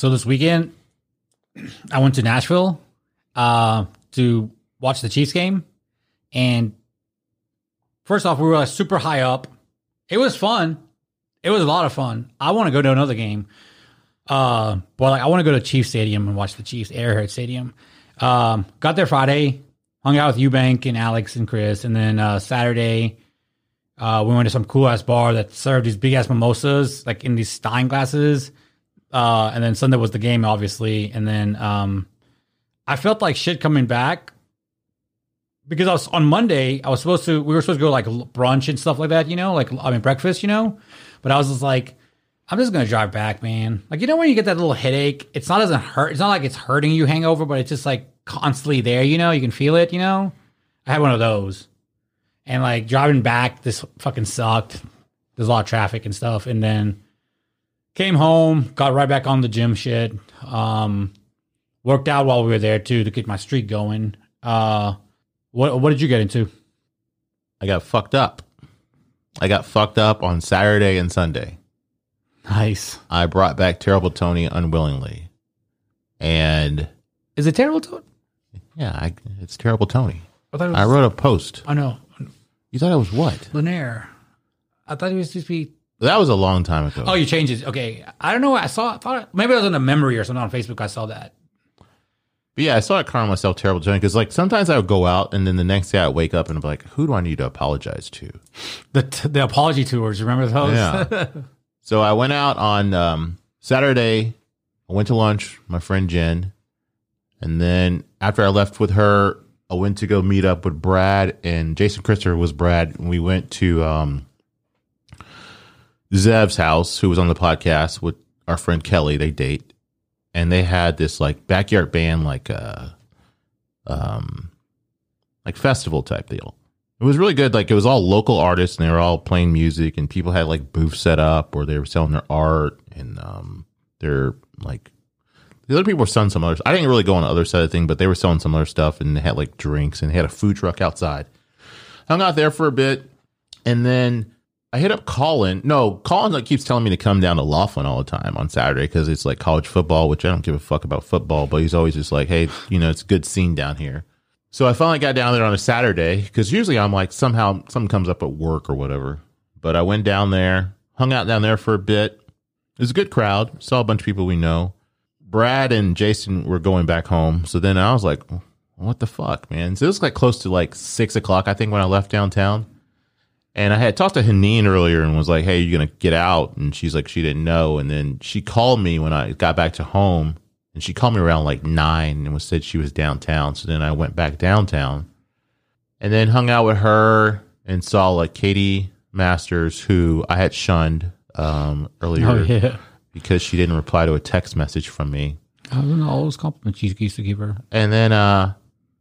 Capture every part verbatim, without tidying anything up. So this weekend, I went to Nashville uh, to watch the Chiefs game. And first off, we were like super high up. It was fun. It was a lot of fun. I want to go to another game. Uh, but like, I want to go to Chiefs Stadium and watch the Chiefs, Arrowhead Stadium. Um, got there Friday, hung out with Eubank and Alex and Chris. And then uh, Saturday, uh, we went to some cool-ass bar that served these big-ass mimosas, like in these stein glasses. Uh, and then Sunday was the game, obviously. And then um, I felt like shit coming back. Because I was on Monday, I was supposed to, we were supposed to go like brunch and stuff like that, you know, like, I mean, breakfast, you know, but I was just like, I'm just going to drive back, man. Like, you know, when you get that little headache, it's not, doesn't hurt. It's not like it's hurting you hangover, but it's just like constantly there, you know, you can feel it, you know, I had one of those and like driving back, this fucking sucked. There's a lot of traffic and stuff. And then came home, got right back on the gym shit. Um, worked out while we were there too, to get my streak going. Uh, What what did you get into? I got fucked up. I got fucked up on Saturday and Sunday. Nice. I brought back Terrible Tony unwillingly. And is it Terrible Tony? Yeah, I, it's Terrible Tony. I, thought it was, I wrote a post. I know. You thought it was what? Lanier. I thought it was supposed to be. That was a long time ago. Oh, you changed it. Okay. I don't know. I saw. I thought it, maybe it was in a memory or something on Facebook. I saw that. But yeah, I saw it calling myself Terrible Tony because like sometimes I would go out and then the next day I wake up and I'm like, who do I need to apologize to? The t- the apology tours, remember those? Yeah. So I went out on um, Saturday. I went to lunch with my friend Jen, and then after I left with her, I went to go meet up with Brad and Jason Christopher was Brad, and we went to um, Zev's house, who was on the podcast with our friend Kelly. They date. And they had this like backyard band, like uh, um, like festival type deal. It was really good. Like it was all local artists, and they were all playing music. And people had like booths set up, or they were selling their art, and um, their like the other people were selling some other. I didn't really go on the other side of the thing, but they were selling some other stuff, and they had like drinks, and they had a food truck outside. Hung out there for a bit, and then I hit up Colin. No, Colin like, keeps telling me to come down to Laughlin all the time on Saturday because it's like college football, which I don't give a fuck about football, but he's always just like, hey, you know, it's a good scene down here. So I finally got down there on a Saturday because usually I'm like somehow something comes up at work or whatever. But I went down there, hung out down there for a bit. It was a good crowd. Saw a bunch of people we know. Brad and Jason were going back home. So then I was like, what the fuck, man? So it was like close to like six o'clock, I think, when I left downtown. And I had talked to Hanin earlier and was like, hey, you're going to get out? And she's like, she didn't know. And then she called me when I got back to home. And she called me around like nine and was, said she was downtown. So then I went back downtown and then hung out with her and saw like Katie Masters, who I had shunned um, earlier oh, yeah. because she didn't reply to a text message from me. I don't know all those compliments she used to give her. And then uh,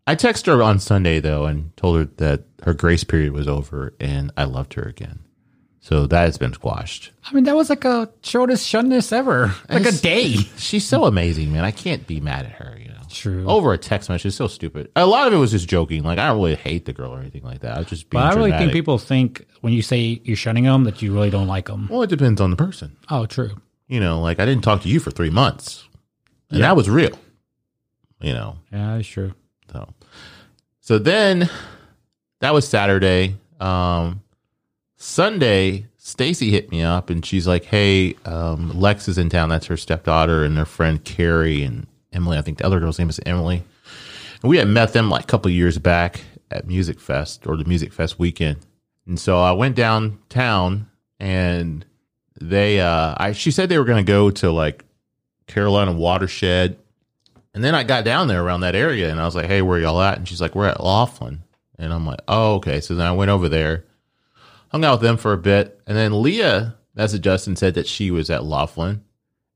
I texted her on Sunday, though, and told her that her grace period was over, and I loved her again. So that has been squashed. I mean, that was like a shortest shunness ever. Like it's, a day. She's so amazing, man. I can't be mad at her, you know. True. Over a text message, she's so stupid. A lot of it was just joking. Like, I don't really hate the girl or anything like that. I was just being But I dramatic. Really think people think when you say you're shunning them that you really don't like them. Well, it depends on the person. Oh, true. You know, like, I didn't talk to you for three months. And yeah. That was real. You know. Yeah, that's true. So, so then... That was Saturday. Um, Sunday, Stacy hit me up, and she's like, hey, um, Lex is in town. That's her stepdaughter and their friend Carrie and Emily. I think the other girl's name is Emily. And we had met them like a couple of years back at Music Fest or the Music Fest weekend. And so I went downtown, and they, uh, I, she said they were going to go to like Carolina Watershed. And then I got down there around that area, and I was like, hey, where y'all at? And she's like, we're at Laughlin. And I'm like, oh, okay. So then I went over there, hung out with them for a bit. And then Leah, that's a Justin, said that she was at Laughlin.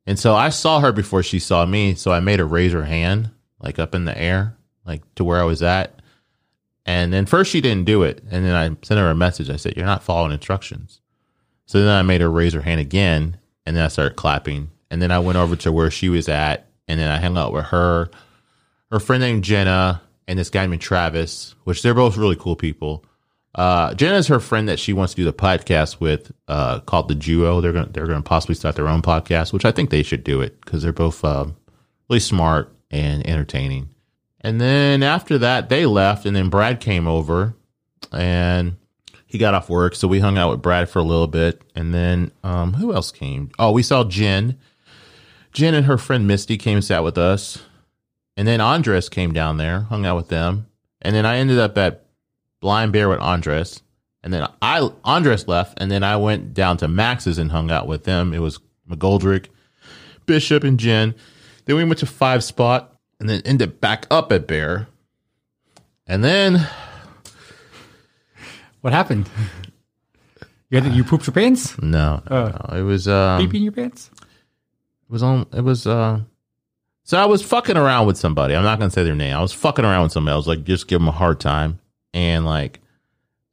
And so I saw her before she saw me. So I made her raise her hand, like up in the air, like to where I was at. And then first she didn't do it. And then I sent her a message. I said, you're not following instructions. So then I made her raise her hand again. And then I started clapping. And then I went over to where she was at. And then I hung out with her, her friend named Jenna, and this guy named Travis, which they're both really cool people. Uh, Jenna's her friend that she wants to do the podcast with, uh, called The Duo. They're going to, they're going to possibly start their own podcast, which I think they should do it because they're both, um, really smart and entertaining. And then after that, they left and then Brad came over and he got off work. So we hung out with Brad for a little bit. And then, um, who else came? Oh, we saw Jen. Jen and her friend Misty came and sat with us. And then Andres came down there, hung out with them. And then I ended up at Blind Bear with Andres, and then I Andres left, and then I went down to Max's and hung out with them. It was McGoldrick, Bishop, and Jen. Then we went to Five Spot, and then ended back up at Bear. And then, what happened? You had to, you pooped your pants? No, uh, no, it was um, peeing your pants. It was on. It was. Uh, so I was fucking around with somebody. I'm not gonna say their name. I was fucking around with somebody. I was like, just give them a hard time. And like,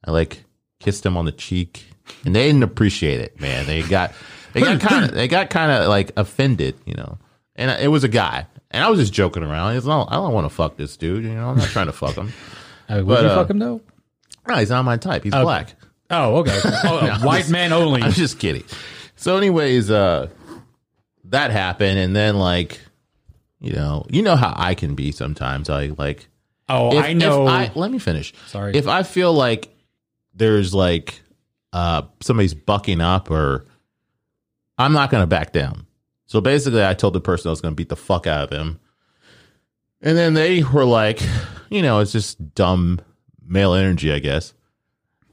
I like kissed them on the cheek, and they didn't appreciate it, man. They got, they got kind of, they got kind of like offended, you know. And it was a guy, and I was just joking around. It's not, I don't want to fuck this dude, you know. I'm not trying to fuck him. I mean, would but, you uh, fuck him though? No, he's not my type. He's uh, black. Oh, okay. Oh, no, white just, man only. I'm just kidding. So, anyways, uh, that happened, and then like, you know, you know how I can be sometimes. I like. Oh, if, I know. If I, let me finish. Sorry. If I feel like there's like uh, somebody's bucking up, or I'm not going to back down. So basically, I told the person I was going to beat the fuck out of them. And then they were like, you know, it's just dumb male energy, I guess.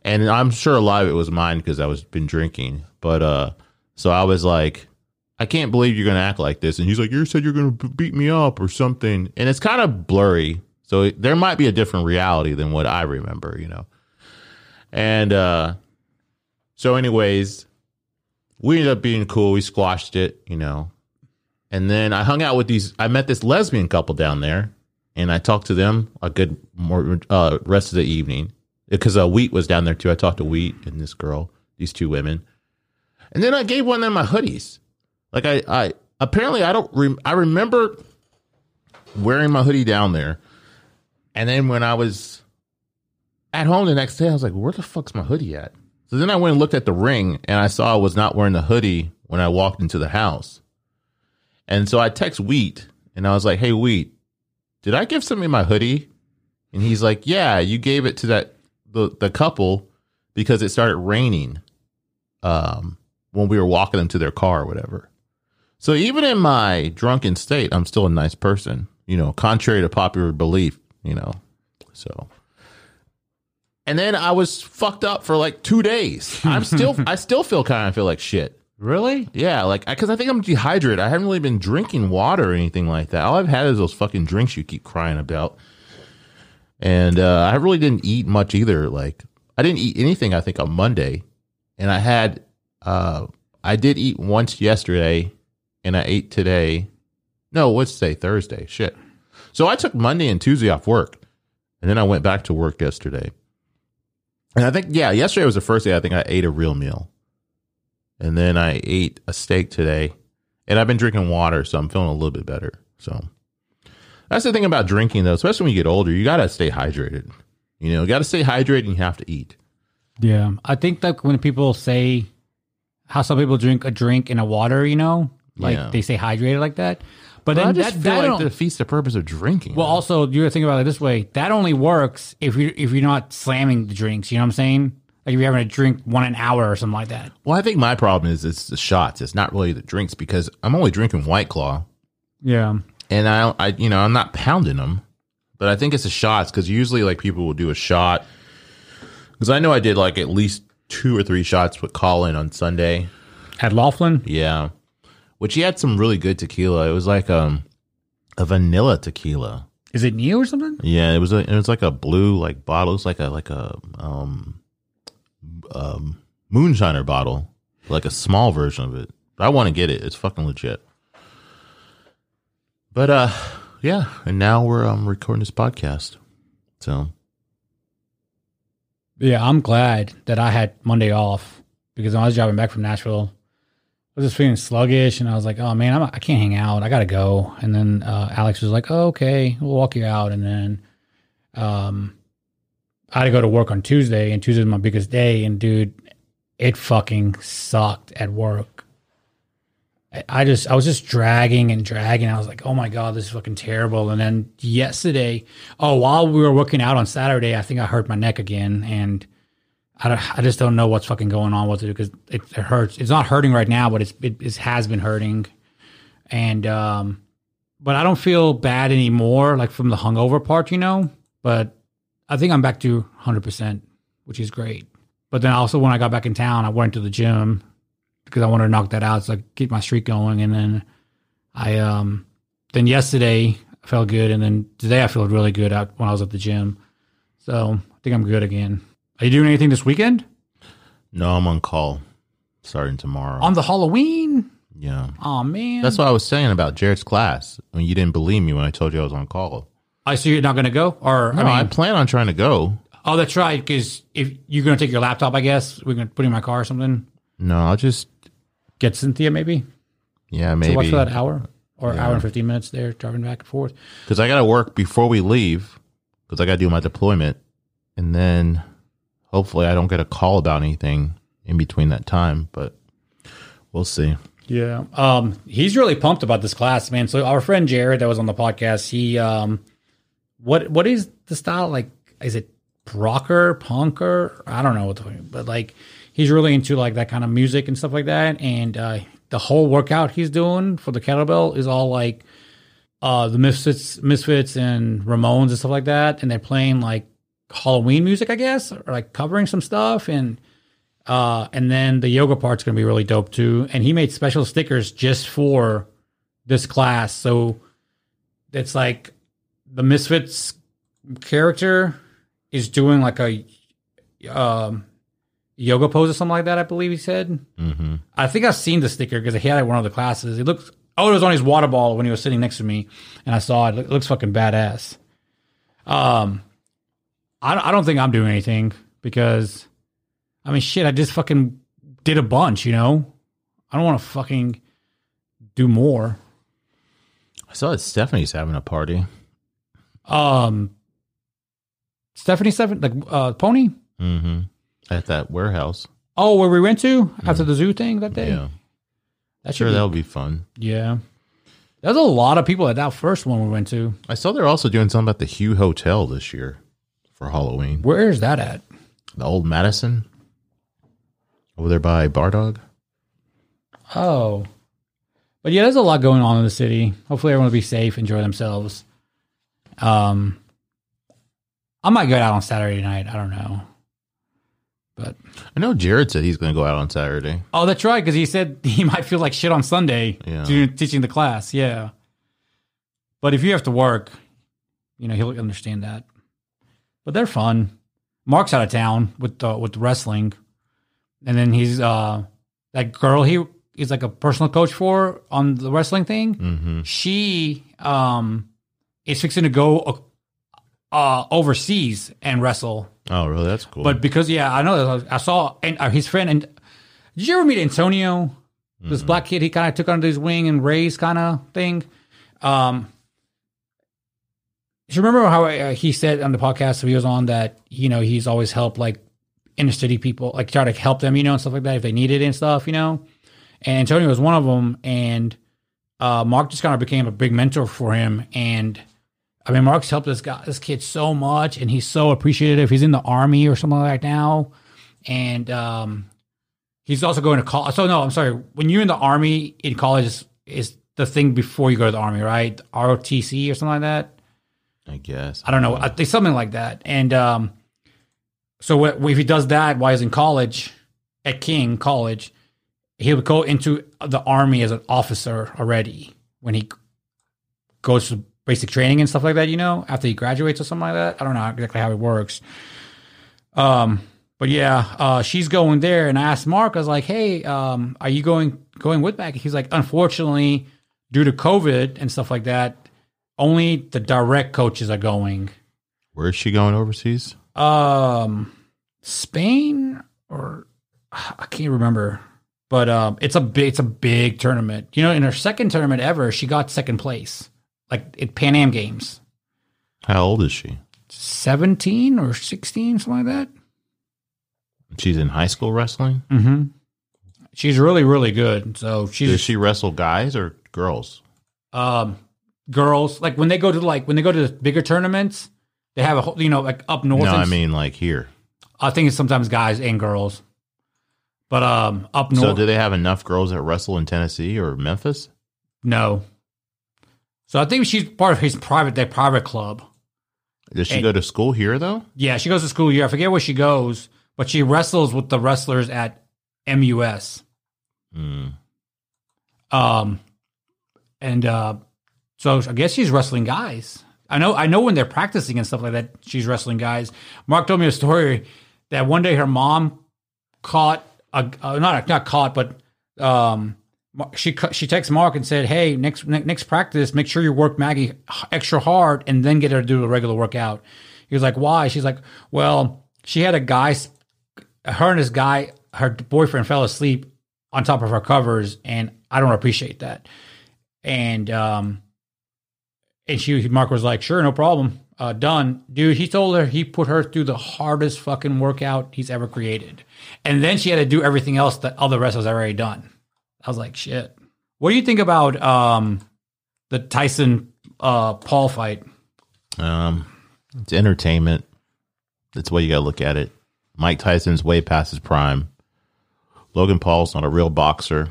And I'm sure a lot of it was mine because I was been drinking. But uh, so I was like, I can't believe you're going to act like this. And he's like, you said you're going to beat me up or something. And it's kind of blurry. So there might be a different reality than what I remember, you know. And uh, so anyways, we ended up being cool. We squashed it, you know. And then I hung out with these. I met this lesbian couple down there, and I talked to them a good more, uh, rest of the evening. Because uh, Wheat was down there, too. I talked to Wheat and this girl, these two women. And then I gave one of them my hoodies. Like, I, I apparently, I don't re- I remember wearing my hoodie down there. And then when I was at home the next day, I was like, where the fuck's my hoodie at? So then I went and looked at the ring, and I saw I was not wearing the hoodie when I walked into the house. And so I text Wheat, and I was like, hey, Wheat, did I give somebody my hoodie? And he's like, yeah, you gave it to that the, the couple because it started raining um, when we were walking them to their car or whatever. So even in my drunken state, I'm still a nice person, you know, contrary to popular belief. You know, so, and then I was fucked up for like two days. I'm still, I still feel kind of feel like shit. Really? Yeah. Like, I, cause I think I'm dehydrated. I haven't really been drinking water or anything like that. All I've had is those fucking drinks you keep crying about. And, uh, I really didn't eat much either. Like, I didn't eat anything, I think, on Monday. And I had, uh, I did eat once yesterday and I ate today. No, what's today? Thursday. Shit. So I took Monday and Tuesday off work, and then I went back to work yesterday. And I think, yeah, yesterday was the first day I think I ate a real meal. And then I ate a steak today, and I've been drinking water, so I'm feeling a little bit better. So that's the thing about drinking, though, especially when you get older, you got to stay hydrated. You know, you got to stay hydrated and you have to eat. Yeah. I think that when people say how some people drink a drink and a water, you know, like yeah. They say hydrated like that. But well, then I just that, feel that like defeats the purpose of drinking. Well, right? Also, you're thinking about it this way. That only works if you're, if you're not slamming the drinks. You know what I'm saying? Like if you're having a drink one an hour or something like that. Well, I think my problem is it's the shots. It's not really the drinks because I'm only drinking White Claw. Yeah. And, I, I you know, I'm not pounding them. But I think it's the shots because usually, like, people will do a shot. Because I know I did, like, at least two or three shots with Colin on Sunday. At Laughlin? Yeah. Which he had some really good tequila. It was like um, a vanilla tequila. Is it new or something? Yeah, it was. A, it was like a blue like bottle. It was like a like a um, um, moonshiner bottle, like a small version of it. I want to get it. It's fucking legit. But uh, yeah. And now we're um recording this podcast. So yeah, I'm glad that I had Monday off because when I was driving back from Nashville, I was just feeling sluggish, and I was like, oh, man, I'm, I can't hang out. I got to go. And then uh, Alex was like, oh, okay, we'll walk you out. And then um, I had to go to work on Tuesday, and Tuesday's my biggest day, and dude, it fucking sucked at work. I just, I was just dragging and dragging. I was like, oh my God, this is fucking terrible. And then yesterday, oh, while we were working out on Saturday, I think I hurt my neck again. And I, don't, I just don't know what's fucking going on, what to do, because it, it hurts. It's not hurting right now, but it's, it, it has been hurting. And, um, but I don't feel bad anymore, like from the hungover part, you know, but I think I'm back to one hundred percent, which is great. But then also when I got back in town, I went to the gym, because I wanted to knock that out, so I could keep my streak going. And then I, um, then yesterday I felt good, and then today I feel really good out when I was at the gym. So I think I'm good again. Are you doing anything this weekend? No, I'm on call starting tomorrow. On the Halloween? Yeah. Oh man, that's what I was saying about Jared's class. I mean, you didn't believe me when I told you I was on call. I so you're not going to go, or no, I mean, I plan on trying to go. Oh, that's right. Because if you're going to take your laptop, I guess we're going to put it in my car or something. No, I'll just. Get Cynthia, maybe? Yeah, maybe. So what's for that hour? Or yeah. Hour and fifteen minutes there, driving back and forth. Because I got to work before we leave, because I got to do my deployment. And then hopefully I don't get a call about anything in between that time, but we'll see. Yeah. Um, he's really pumped about this class, man. So our friend Jared that was on the podcast, he, um, what what is the style? Like, is it rocker, punker? I don't know what the, but like, he's really into like that kind of music and stuff like that. And uh, the whole workout he's doing for the kettlebell is all like uh, the Misfits, Misfits and Ramones and stuff like that. And they're playing like Halloween music, I guess, or like covering some stuff. And uh, and then the yoga part's going to be really dope too. And he made special stickers just for this class. So it's like the Misfits character is doing like a... Um, yoga pose or something like that, I believe he said. Mm-hmm. I think I've seen the sticker because he had it at one of the classes. It looks, oh, it was on his water bottle when he was sitting next to me, and I saw it. It looks fucking badass. Um, I, I don't think I'm doing anything because, I mean, shit, I just fucking did a bunch, you know? I don't want to fucking do more. I saw that Stephanie's having a party. Um, Stephanie, Stephanie, like, uh, Pony? Mm-hmm. At that warehouse. Oh, where we went to after mm. the zoo thing that day? Yeah. That sure, be, that'll be fun. Yeah. There's a lot of people at that first one we went to. I saw they're also doing something at the Hugh Hotel this year for Halloween. Where is that at? The old Madison. Over there by Bar Dog. Oh. But yeah, there's a lot going on in the city. Hopefully everyone will be safe, enjoy themselves. Um, I might go out on Saturday night. I don't know. But I know Jared said he's going to go out on Saturday. Oh, that's right, because he said he might feel like shit on Sunday yeah. teaching the class. Yeah, but if you have to work, you know he'll understand that. But they're fun. Mark's out of town with the, with the wrestling, and then he's uh, that girl he is like a personal coach for on the wrestling thing. Mm-hmm. She um, is fixing to go uh, overseas and wrestle. Oh, really? That's cool. But because, yeah, I know. I saw and uh, his friend. And did you ever meet Antonio? This mm-hmm. black kid he kind of took under his wing and raised kind of thing. Um, do you remember how uh, he said on the podcast he was on that, you know, he's always helped, like, inner city people, like, try to help them, you know, and stuff like that if they needed it and stuff, you know? And Antonio was one of them. And uh, Mark just kind of became a big mentor for him. And... I mean, Mark's helped this guy, this kid so much, and he's so appreciative. He's in the army or something like that now, and um, he's also going to college. So no, I'm sorry. When you're in the army, in college is, is the thing before you go to the army, right? R O T C or something like that. I guess I don't know. I think something like that. And um, so what, if he does that while he's in college at King College, he would go into the army as an officer already when he goes to basic training and stuff like that, you know, after he graduates or something like that. I don't know exactly how it works. Um, but yeah, uh, she's going there. And I asked Mark, I was like, hey, um, are you going, going with Mac? He's like, unfortunately, due to COVID and stuff like that, only the direct coaches are going. Where is she going overseas? Um, Spain or I can't remember, but, um, it's a big, it's a big tournament, you know. In her second tournament ever, she got second place. Like at Pan Am Games. How old is she? seventeen or sixteen, something like that. She's in high school wrestling? Mm-hmm. She's really, really good. So she's, does she wrestle guys or girls? Um, girls. Like when they go to like when they go to the bigger tournaments, they have a whole, you know, like up north. No, I mean like here. I think it's sometimes guys and girls. But um, up north. So do they have enough girls that wrestle in Tennessee or Memphis? No. So I think she's part of his private, their private club. Does she and, go to school here though? Yeah, she goes to school here. I forget where she goes. But she wrestles with the wrestlers at M U S. Mm. Um, and uh, so I guess she's wrestling guys. I know I know when they're practicing and stuff like that, she's wrestling guys. Mark told me a story that one day her mom caught, a, uh, not not caught, but um, she she texted Mark and said, hey, next next practice, make sure you work Maggie extra hard and then get her to do a regular workout. He was like, why? She's like, well, she had a guy... her and this guy, her boyfriend fell asleep on top of her covers, and I don't appreciate that. And um, and she, Mark was like, sure, no problem, uh, done. Dude, he told her he put her through the hardest fucking workout he's ever created. And then she had to do everything else that all the wrestlers had already done. I was like, shit. What do you think about um, the Tyson uh, Paul fight? Um, it's entertainment. That's the way you got to look at it. Mike Tyson's way past his prime. Logan Paul's not a real boxer.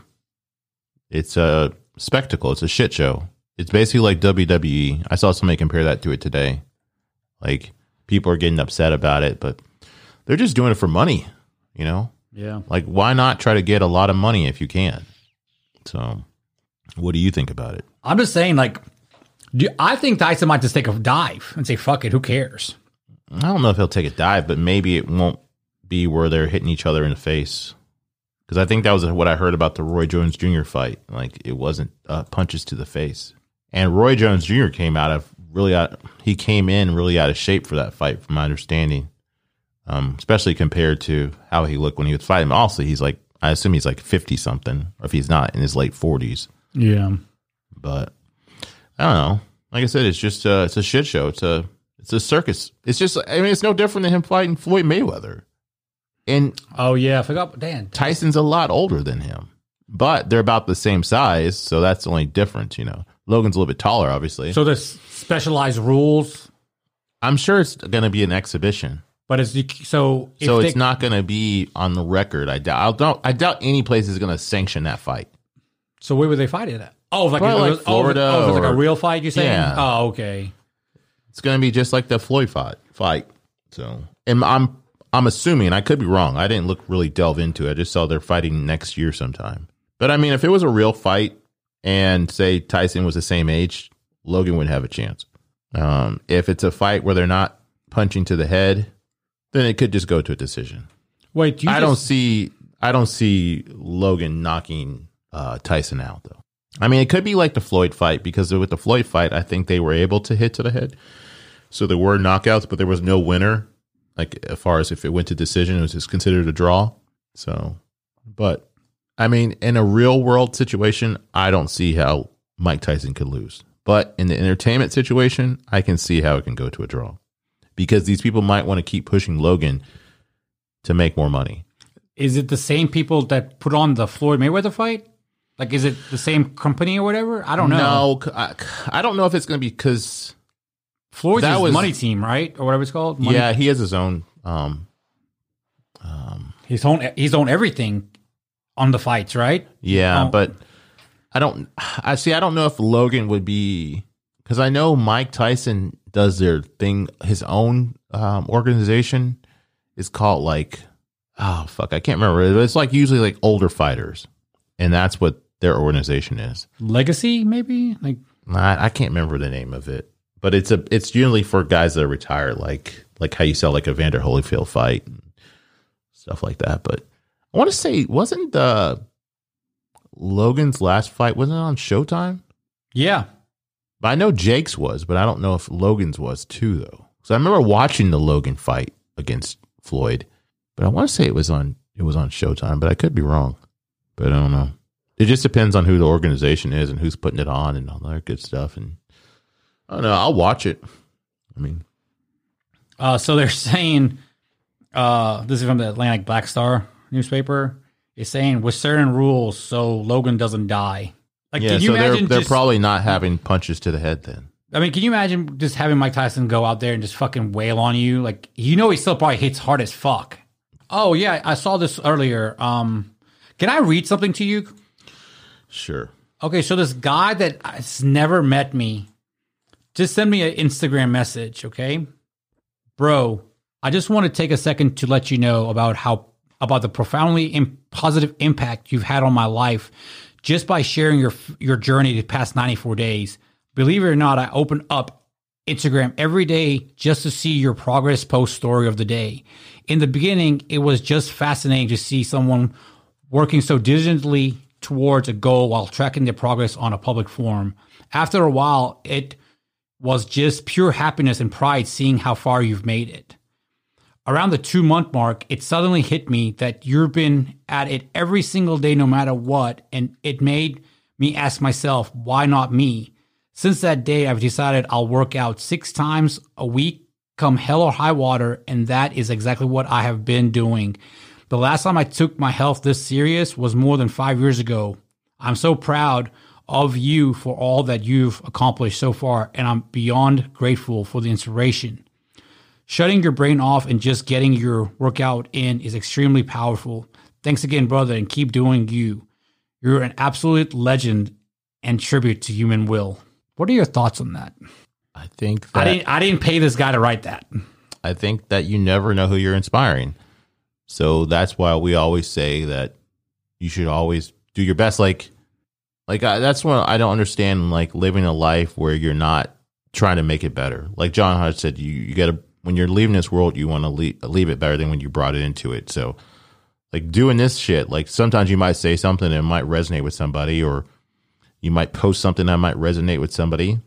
It's a spectacle. It's a shit show. It's basically like W W E. I saw somebody compare that to it today. Like, people are getting upset about it, but they're just doing it for money, you know? Yeah. Like, why not try to get a lot of money if you can? So, what do you think about it? I'm just saying, like, do, I think Tyson might just take a dive and say, fuck it, who cares? I don't know if he'll take a dive, but maybe it won't be where they're hitting each other in the face, because I think that was what I heard about the Roy Jones Junior fight. Like, it wasn't uh, punches to the face, and Roy Jones Junior came out of really out, he came in really out of shape for that fight, from my understanding, um, especially compared to how he looked when he was fighting. Also, he's like, I assume he's like fifty something, or if he's not, in his late forties. Yeah, but I don't know. Like I said, it's just uh, it's a shit show. It's a it's a circus. It's just I mean, it's no different than him fighting Floyd Mayweather. And oh yeah, I forgot. Dan Tyson's a lot older than him, but they're about the same size, so that's the only difference, you know. Logan's a little bit taller, obviously. So there's specialized rules. I'm sure it's going to be an exhibition, but it's so if so they, it's not going to be on the record. I doubt. I don't. I doubt any place is going to sanction that fight. So where would they fight it at? Oh, like, like was, Florida. Oh, it was like or, a real fight. You saying? Yeah. Oh, okay. It's going to be just like the Floyd fight. Fight. So, and I'm. I'm assuming, I could be wrong. I didn't look really delve into it. I just saw they're fighting next year sometime. But I mean, if it was a real fight and say Tyson was the same age, Logan would have a chance. Um, if it's a fight where they're not punching to the head, then it could just go to a decision. Wait, do you I just... don't see. I don't see Logan knocking uh, Tyson out though. I mean, it could be like the Floyd fight, because with the Floyd fight, I think they were able to hit to the head, so there were knockouts, but there was no winner. Like, as far as if it went to decision, it was just considered a draw. So, but, I mean, in a real-world situation, I don't see how Mike Tyson could lose. But in the entertainment situation, I can see how it can go to a draw. Because these people might want to keep pushing Logan to make more money. Is it the same people that put on the Floyd Mayweather fight? Like, is it the same company or whatever? I don't know. No, I, I don't know if it's going to be because... Floyd's that his was, money team, right, or whatever it's called. Money yeah, team. He has his own, um, um, his own, his own everything on the fights, right? Yeah, um, but I don't. I see. I don't know if Logan would be, because I know Mike Tyson does their thing. His own um, organization is called like, oh fuck, I can't remember. But it's like usually like older fighters, and that's what their organization is. Legacy, maybe. Like I, I can't remember the name of it. But it's a it's usually for guys that are retired, like like how you sell like a Vander Holyfield fight and stuff like that. But I want to say, wasn't the Logan's last fight, wasn't it on Showtime? Yeah, but I know Jake's was, but I don't know if Logan's was too though. So I remember watching the Logan fight against Floyd, but I want to say it was on it was on Showtime, but I could be wrong. But I don't know. It just depends on who the organization is and who's putting it on and all that good stuff and. I don't know. I'll watch it. I mean, Uh, so they're saying, uh, this is from the Atlantic Black Star newspaper. It's saying with certain rules, so Logan doesn't die. Like, yeah, can you so imagine they're, they're just, probably not having punches to the head then. I mean, can you imagine just having Mike Tyson go out there and just fucking wail on you? Like, you know, he still probably hits hard as fuck. Oh, yeah, I saw this earlier. Um, can I read something to you? Sure. Okay, so this guy that has never met me just sent me an Instagram message, okay? Bro, I just want to take a second to let you know about how about the profoundly im- positive impact you've had on my life just by sharing your your journey the past ninety-four days. Believe it or not, I open up Instagram every day just to see your progress post story of the day. In the beginning, it was just fascinating to see someone working so diligently towards a goal while tracking their progress on a public forum. After a while, it was just pure happiness and pride seeing how far you've made it. Around the two-month mark, it suddenly hit me that you've been at it every single day no matter what, and it made me ask myself, why not me? Since that day, I've decided I'll work out six times a week, come hell or high water, and that is exactly what I have been doing. The last time I took my health this serious was more than five years ago. I'm so proud of you for all that you've accomplished so far, and I'm beyond grateful for the inspiration. Shutting your brain off and just getting your workout in is extremely powerful. Thanks again, brother, and keep doing you. You're an absolute legend and tribute to human will. What are your thoughts on that? I think that I didn't, I didn't pay this guy to write that. I think that you never know who you're inspiring. So that's why we always say that you should always do your best. Like, like I, that's what I don't understand, like living a life where you're not trying to make it better. Like John Hodge said, you, you got to, when you're leaving this world, you want to leave, leave it better than when you brought it into it. So like doing this shit, like sometimes you might say something that might resonate with somebody, or you might post something that might resonate with somebody.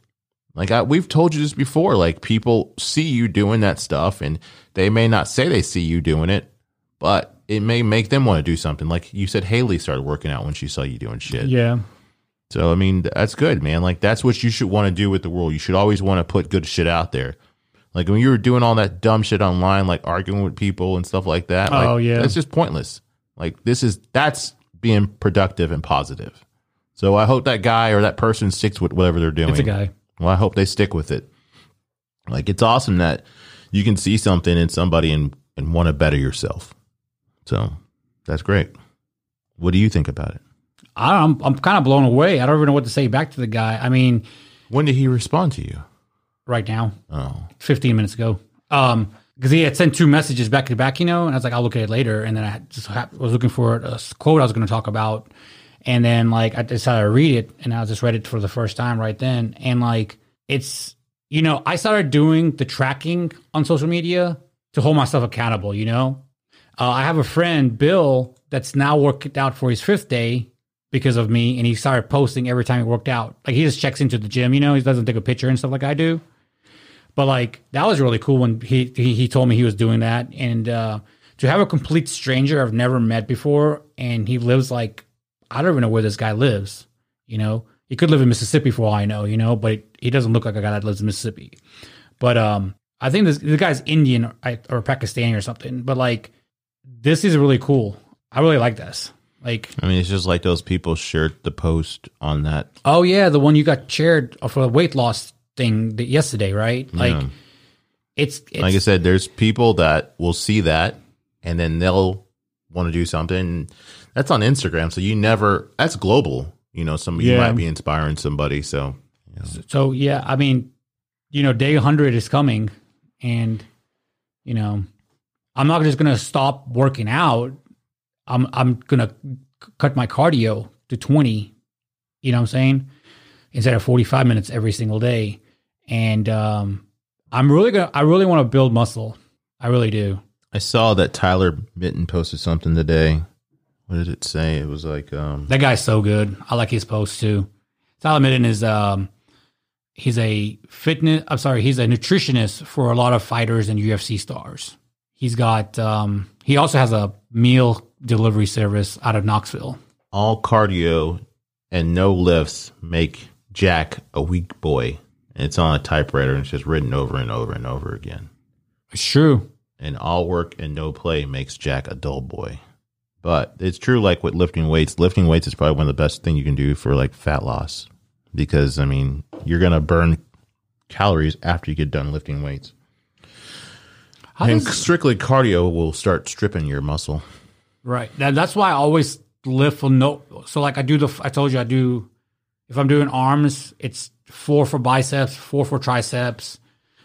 Like I, we've told you this before, like people see you doing that stuff and they may not say they see you doing it, but it may make them want to do something. Like you said, Haley started working out when she saw you doing shit. Yeah. So, I mean, that's good, man. Like that's what you should want to do with the world. You should always want to put good shit out there. Like when you were doing all that dumb shit online, like arguing with people and stuff like that. Like, oh yeah, that's just pointless. Like this is that's being productive and positive. So I hope that guy or that person sticks with whatever they're doing. It's a guy. Well, I hope they stick with it. Like it's awesome that you can see something in somebody and and want to better yourself. So that's great. What do you think about it? I'm I'm kind of blown away. I don't even know what to say back to the guy. I mean, when did he respond to you? Right now. Oh. fifteen minutes ago. Um, because he had sent two messages back to back, you know, and I was like, I'll look at it later. And then I just ha- was looking for a quote I was going to talk about. And then like, I decided to read it, and I just read it for the first time right then. And like, it's, you know, I started doing the tracking on social media to hold myself accountable. You know, uh, I have a friend, Bill, that's now worked out for his fifth day because of me. And he started posting every time he worked out. Like he just checks into the gym, you know, he doesn't take a picture and stuff like I do. But like that was really cool when he, he he told me he was doing that, and uh, to have a complete stranger I've never met before, and he lives like I don't even know where this guy lives. You know, he could live in Mississippi for all I know. You know, but he doesn't look like a guy that lives in Mississippi. But um, I think this the guy's Indian or, or Pakistani or something. But like this is really cool. I really like this. Like, I mean, it's just like those people shared the post on that. Oh yeah, the one you got shared for weight loss thing that yesterday, right? Like yeah. it's, it's like I said, there's people that will see that and then they'll want to do something. That's on Instagram, so you never that's global, you know. Some yeah. You might be inspiring somebody, so you know. so, so yeah, I mean, you know, day one hundred is coming, and you know, I'm not just gonna stop working out. I'm I'm gonna c- cut my cardio to twenty, you know what I'm saying, instead of forty-five minutes every single day. And um, I'm really going to, I really want to build muscle. I really do. I saw that Tyler Mittan posted something today. What did it say? It was like, um, that guy's so good. I like his posts too. Tyler Mittan is, um, he's a fitness, I'm sorry, he's a nutritionist for a lot of fighters and U F C stars. He's got, um, he also has a meal delivery service out of Knoxville. All cardio and no lifts make Jack a weak boy. And it's on a typewriter, and it's just written over and over and over again. It's true. And all work and no play makes Jack a dull boy. But it's true, like with lifting weights, lifting weights is probably one of the best things you can do for like fat loss. Because, I mean, you're going to burn calories after you get done lifting weights. How and does, strictly cardio will start stripping your muscle. Right. That, that's why I always lift for no. So like I do, the I told you I do, if I'm doing arms, it's four for biceps, four for triceps.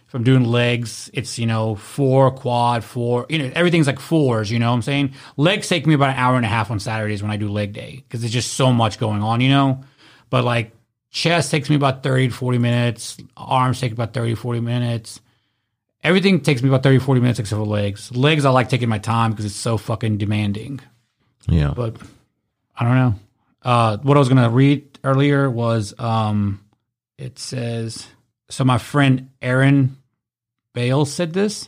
If I'm doing legs, it's, you know, four quad, four, you know, everything's like fours, you know what I'm saying? Legs take me about an hour and a half on Saturdays when I do leg day because there's just so much going on, you know? But like chest takes me about thirty to forty minutes. Arms take about thirty to forty minutes. Everything takes me about thirty to forty minutes except for legs. Legs, I like taking my time because it's so fucking demanding. Yeah. But I don't know. Uh, what I was going to read earlier was um, it says, so my friend Aaron Bale said this.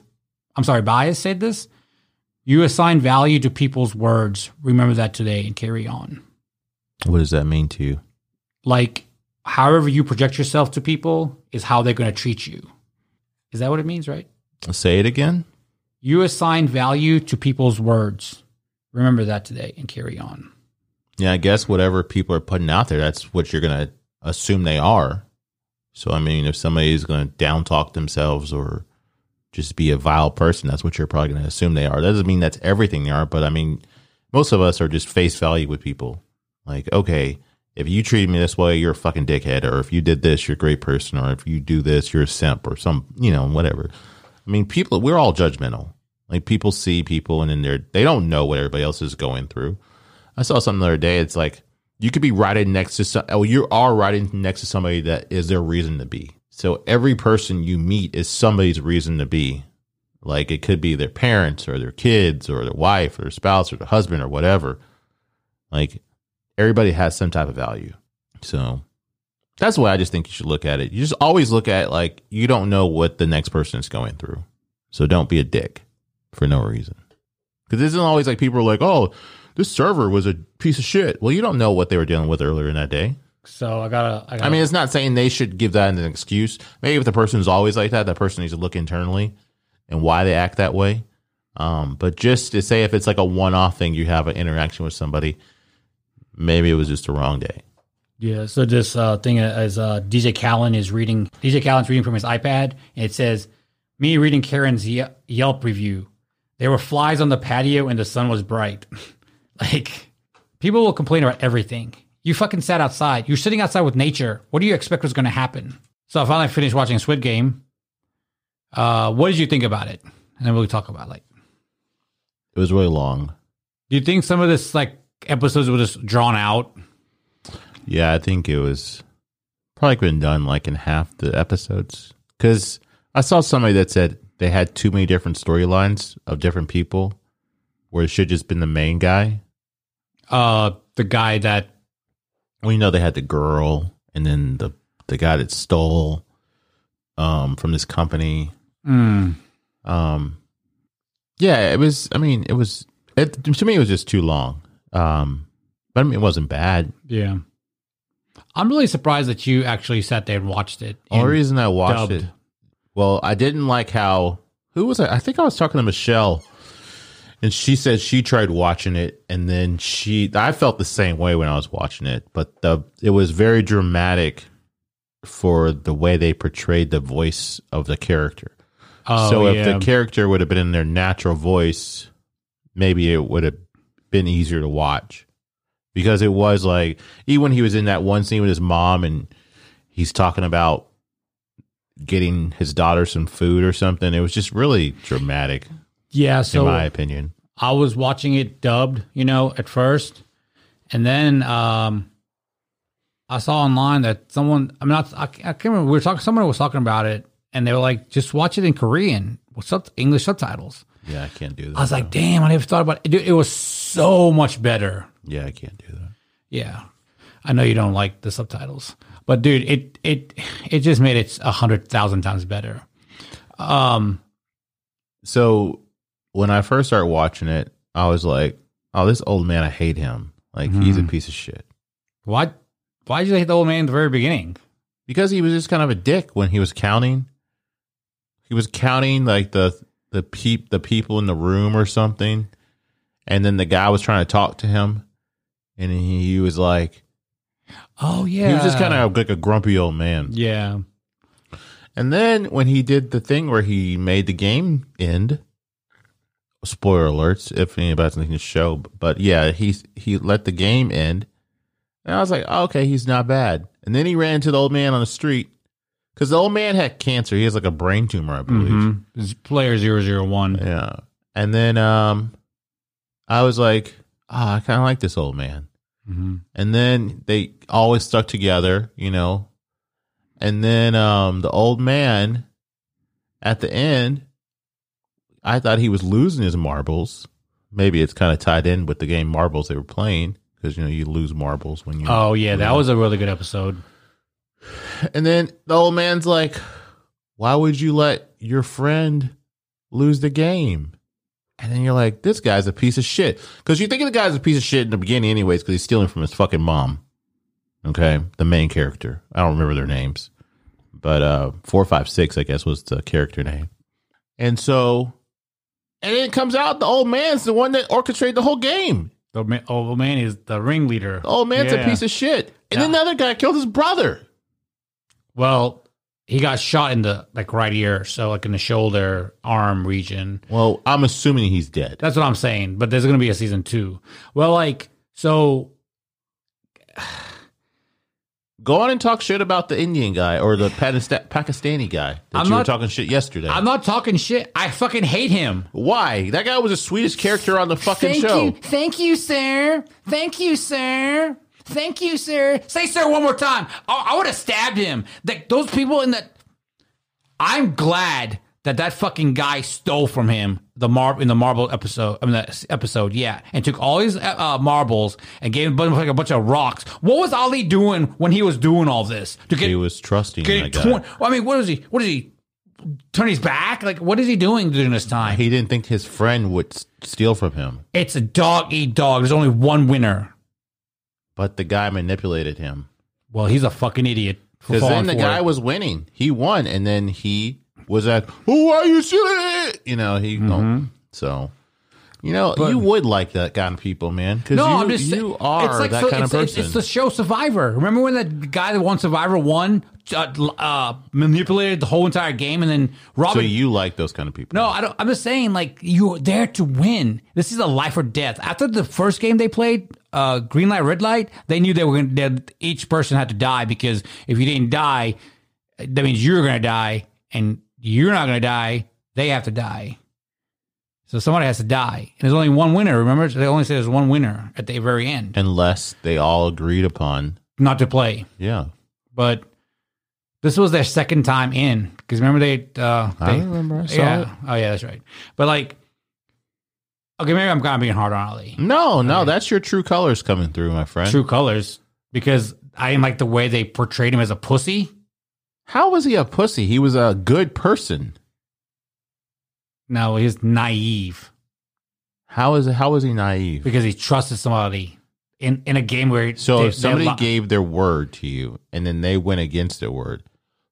I'm sorry, Bias said this. You assign value to people's words. Remember that today and carry on. What does that mean to you? Like, however you project yourself to people is how they're going to treat you. Is that what it means, right? Say it again. You assign value to people's words. Remember that today and carry on. Yeah, I guess whatever people are putting out there, that's what you're going to assume they are. So, I mean, if somebody is going to down-talk themselves or just be a vile person, that's what you're probably going to assume they are. That doesn't mean that's everything they are, but, I mean, most of us are just face value with people. Like, okay, if you treat me this way, you're a fucking dickhead, or if you did this, you're a great person, or if you do this, you're a simp, or some, you know, whatever. I mean, people, we're all judgmental. Like, people see people, and then they're, they don't know what everybody else is going through. I saw something the other day, it's like, you could be right next to some, oh, you are right next to somebody that is their reason to be. So every person you meet is somebody's reason to be. Like it could be their parents or their kids or their wife or their spouse or their husband or whatever. Like everybody has some type of value. So that's the way I just think you should look at it. You just always look at it like you don't know what the next person is going through. So don't be a dick for no reason. Because this isn't always like people are like, oh, this server was a piece of shit. Well, you don't know what they were dealing with earlier in that day. So I gotta, I gotta. I mean, it's not saying they should give that an excuse. Maybe if the person is always like that, that person needs to look internally and why they act that way. Um, but just to say if it's like a one-off thing, you have an interaction with somebody, maybe it was just the wrong day. Yeah. So this uh, thing is uh, D J Callen is reading. D J Callen's reading from his iPad, and it says, "Me reading Karen's Yelp review. There were flies on the patio, and the sun was bright." Like, people will complain about everything. You fucking sat outside. You're sitting outside with nature. What do you expect was going to happen? So I finally finished watching Squid Game. Uh, what did you think about it? And then we'll talk about, like... It was really long. Do you think some of this, like, episodes were just drawn out? Yeah, I think it was probably been done, like, in half the episodes. Because I saw somebody that said they had too many different storylines of different people. Where it should have just been the main guy. Uh, the guy that... Well, you know, they had the girl and then the, the guy that stole um, from this company. Mm. Um, yeah, it was... I mean, it was... It, to me, it was just too long. Um, but I mean, it wasn't bad. Yeah. I'm really surprised that you actually sat there and watched it. The only reason I watched dubbed. it... Well, I didn't like how... Who was I? I think I was talking to Michelle... And she said she tried watching it, and then she... I felt the same way when I was watching it, but the it was very dramatic for the way they portrayed the voice of the character. Oh, so yeah. If the character would have been in their natural voice, maybe it would have been easier to watch. Because it was like... Even when he was in that one scene with his mom, and he's talking about getting his daughter some food or something, it was just really dramatic. Yeah, so in my opinion, I was watching it dubbed, you know, at first, and then um, I saw online that someone I'm not I, I can't remember we were talking someone was talking about it, and they were like, just watch it in Korean with sub- English subtitles. Yeah, I can't do that. I was though. like, damn, I never thought about it. Dude, it was so much better. Yeah, I can't do that. Yeah, I know you don't like the subtitles, but dude, it it it just made it a hundred thousand times better. Um, so. When I first started watching it, I was like, oh, this old man, I hate him. Like, mm-hmm. He's a piece of shit. Why Why did you hate the old man in the very beginning? Because he was just kind of a dick when he was counting. He was counting, like, the the peep the people in the room or something, and then the guy was trying to talk to him, and he, he was like, "Oh yeah," he was just kind of like a grumpy old man. Yeah. And then when he did the thing where he made the game end, spoiler alerts if anybody's listening to the show, but yeah, he he let the game end, and I was like, oh, okay, he's not bad. And then he ran to the old man on the street. Because the old man had cancer. He has like a brain tumor, I believe. Mm-hmm. It's player zero zero one. Yeah. And then um, I was like, oh, I kind of like this old man. Mm-hmm. And then they always stuck together, you know. And then um, the old man, at the end, I thought he was losing his marbles. Maybe it's kind of tied in with the game marbles they were playing. Because, you know, you lose marbles when you... Oh, yeah. That was a really good episode. And then the old man's like, why would you let your friend lose the game? And then you're like, this guy's a piece of shit. Because you think the guy's a piece of shit in the beginning anyways, because he's stealing from his fucking mom. Okay? The main character. I don't remember their names. But uh, four five six, I guess, was the character name. And so, and then it comes out the old man's the one that orchestrated the whole game. The man, old man is the ringleader. The old man's yeah. a piece of shit. And yeah. then the other guy killed his brother. Well, he got shot in the like right ear, so like in the shoulder, arm region. Well, I'm assuming he's dead. That's what I'm saying, but there's going to be a season two. Well, like, so... Go on and talk shit about the Indian guy or the Pakistani guy that I'm you not, were talking shit yesterday. I'm not talking shit. I fucking hate him. Why? That guy was the sweetest character on the fucking Thank show. You. Thank you, sir. Thank you, sir. Thank you, sir. Say sir one more time. I, I would have stabbed him. That those people in the... I'm glad that that fucking guy stole from him the mar in the marble episode. I mean, the episode, yeah, and took all his uh, marbles and gave him like a bunch of rocks. What was Ali doing when he was doing all this? To get, he was trusting that guy. Well, I mean, what is he? What is he? Turn his back? Like, what is he doing during this time? He didn't think his friend would steal from him. It's a dog eat dog. There's only one winner. But the guy manipulated him. Well, he's a fucking idiot. Because then the guy was winning. He won, and then he was like, "Who are you stealing it?" You know, he mm-hmm. don't. So, you know, but, you would like that kind of people, man. No, you, I'm just you are it's like, that so, kind it's, of person. It's, it's the show Survivor. Remember when that guy that won Survivor won uh, uh, manipulated the whole entire game, and then Robin. So you like those kind of people? No, I don't. I'm just saying, like you're there to win. This is a life or death. After the first game they played. Uh, green light, red light. They knew they were going to. Each person had to die because if you didn't die, that means you're going to die, and you're not going to die. They have to die. So somebody has to die, and there's only one winner. Remember, they only say there's one winner at the very end, unless they all agreed upon not to play. Yeah, but this was their second time in because remember they. Uh, they I remember. I saw yeah. It. Oh yeah, that's right. But like. Okay, maybe I'm kind of being hard on Ali. No, no, I mean, that's your true colors coming through, my friend. True colors, because I didn't like the way they portrayed him as a pussy. How was he a pussy? He was a good person. No, he's naive. How is how is he naive? Because he trusted somebody in, in a game where... So they, if somebody gave their word to you, and then they went against their word...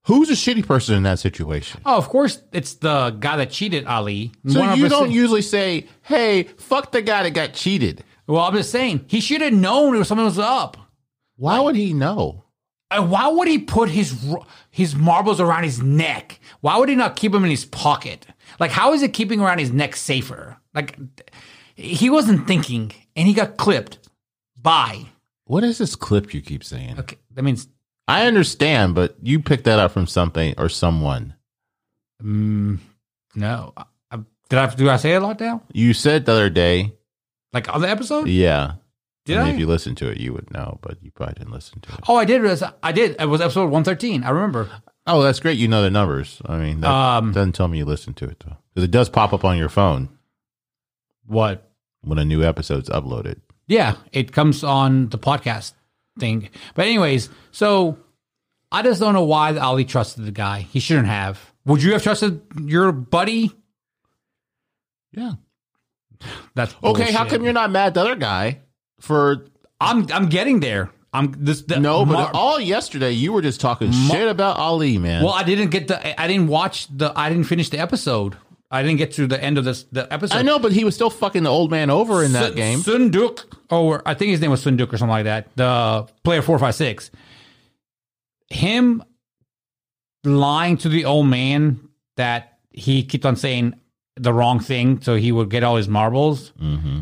Who's a shitty person in that situation? Oh, of course, it's the guy that cheated, Ali. So one hundred percent. You don't usually say, hey, fuck the guy that got cheated. Well, I'm just saying, he should have known if something was up. Why like, would he know? Why would he put his his marbles around his neck? Why would he not keep them in his pocket? Like, how is it keeping around his neck safer? Like, he wasn't thinking, and he got clipped. Bye. What is this clip you keep saying? Okay, that means... I understand, but you picked that up from something or someone. Mm, no. I, I, did I do I say it a lot now? You said the other day. Like on the episode? Yeah. Did I? Mean, I? If you listened to it, you would know, but you probably didn't listen to it. Oh, I did. I did. It was episode one thirteen. I remember. Oh, that's great. You know the numbers. I mean, that um, doesn't tell me you listened to it, though. Because it does pop up on your phone. What? When a new episode's uploaded. Yeah. It comes on the podcast. Thing, but anyways, so I just don't know why Ali trusted the guy. He shouldn't have. Would you have trusted your buddy? Yeah, that's bullshit. Okay. How come you're not mad at the other guy? For I'm I'm getting there. I'm this the, no, but all yesterday you were just talking shit about Ali, man. Well, I didn't get the. I didn't watch the. I didn't finish the episode. I didn't get to the end of this the episode. I know, but he was still fucking the old man over in that S- game. Sunduk, or I think his name was Sunduk or something like that. The player four five six. Him lying to the old man that he kept on saying the wrong thing, so he would get all his marbles, mm-hmm.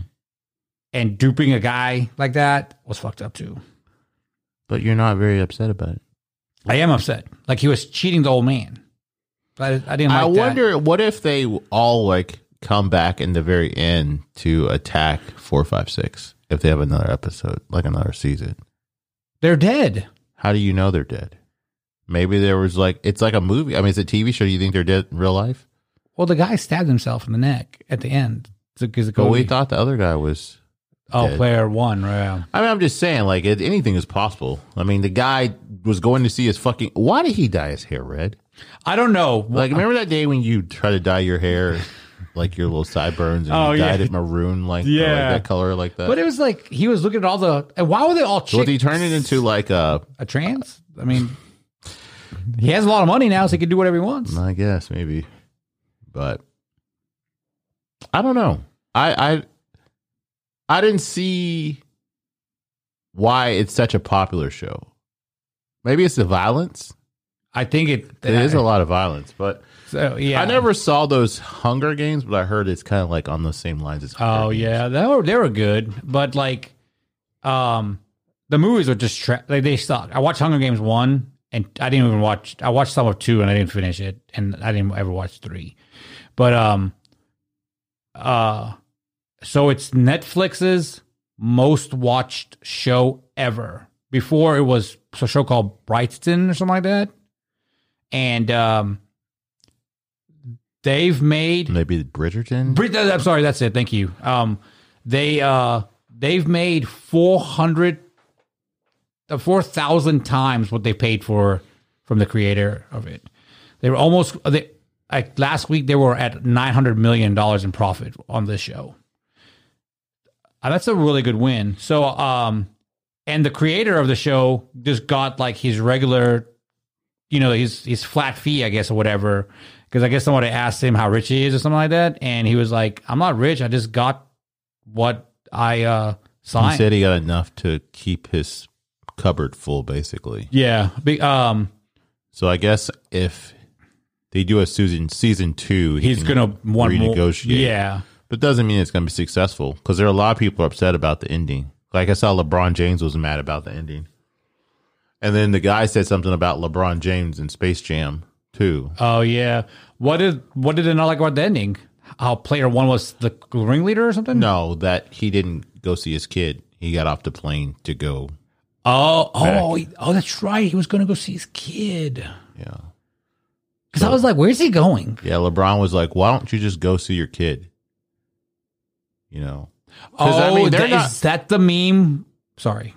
and duping a guy like that was fucked up too. But you're not very upset about it. I am upset. Like, he was cheating the old man. But I, I didn't like I wonder, that. What if they all, like, come back in the very end to attack four five six if they have another episode, like another season? They're dead. How do you know they're dead? Maybe there was, like, it's like a movie. I mean, it's a T V show. Do you think they're dead in real life? Well, the guy stabbed himself in the neck at the end. Well, we thought the other guy was... Oh, dead. Player one, right? I mean, I'm just saying, like, it, anything is possible. I mean, the guy was going to see his fucking... Why did he dye his hair red? I don't know. Like, remember I'm... that day when you try to dye your hair, like, your little sideburns, and oh, you yeah. dyed it maroon, like, yeah. or, like, that color, like that? But it was like, he was looking at all the... And why were they all chicks? Well, he turned it into, like, a... A trans? I mean, he has a lot of money now, so he can do whatever he wants. I guess, maybe. But... I don't know. I... I I didn't see why it's such a popular show. Maybe it's the violence. I think it, it I, is a lot of violence, but so, yeah. I never saw those Hunger Games, but I heard it's kind of like on the same lines as Hunger Oh, Games. Yeah. They were, they were good, but like um, the movies were just, tra- like, they suck. I watched Hunger Games one, and I didn't even watch, I watched some of two, and I didn't finish it, and I didn't ever watch three. But, um, uh, so it's Netflix's most watched show ever. Before, it was a show called Brightston or something like that. And um, they've made... Maybe Bridgerton? Brid- I'm sorry, that's it. Thank you. Um, they, uh, they've made four hundred... Uh, four thousand times what they paid for from the creator of it. They were almost... They, like last week, they were at nine hundred million dollars in profit on this show. That's a really good win. So, um, and the creator of the show just got like his regular, you know, his his flat fee, I guess, or whatever. Because I guess somebody asked him how rich he is or something like that, and he was like, "I'm not rich. I just got what I uh, signed." He said he got enough to keep his cupboard full, basically. Yeah. Be, um. So I guess if they do a season season two, he he's gonna want renegotiate. More, yeah. But doesn't mean it's going to be successful, because there are a lot of people upset about the ending. Like, I saw LeBron James was mad about the ending. And then the guy said something about LeBron James in Space Jam too. Oh yeah. What did what did they not like about the ending? How player one was the ringleader or something? No, that he didn't go see his kid. He got off the plane to go. Oh, back. oh, oh that's right. He was going to go see his kid. Yeah. Cuz so, I was like, where's he going? Yeah, LeBron was like, "Why don't you just go see your kid?" You know, oh, I mean, that, not... is that the meme? Sorry,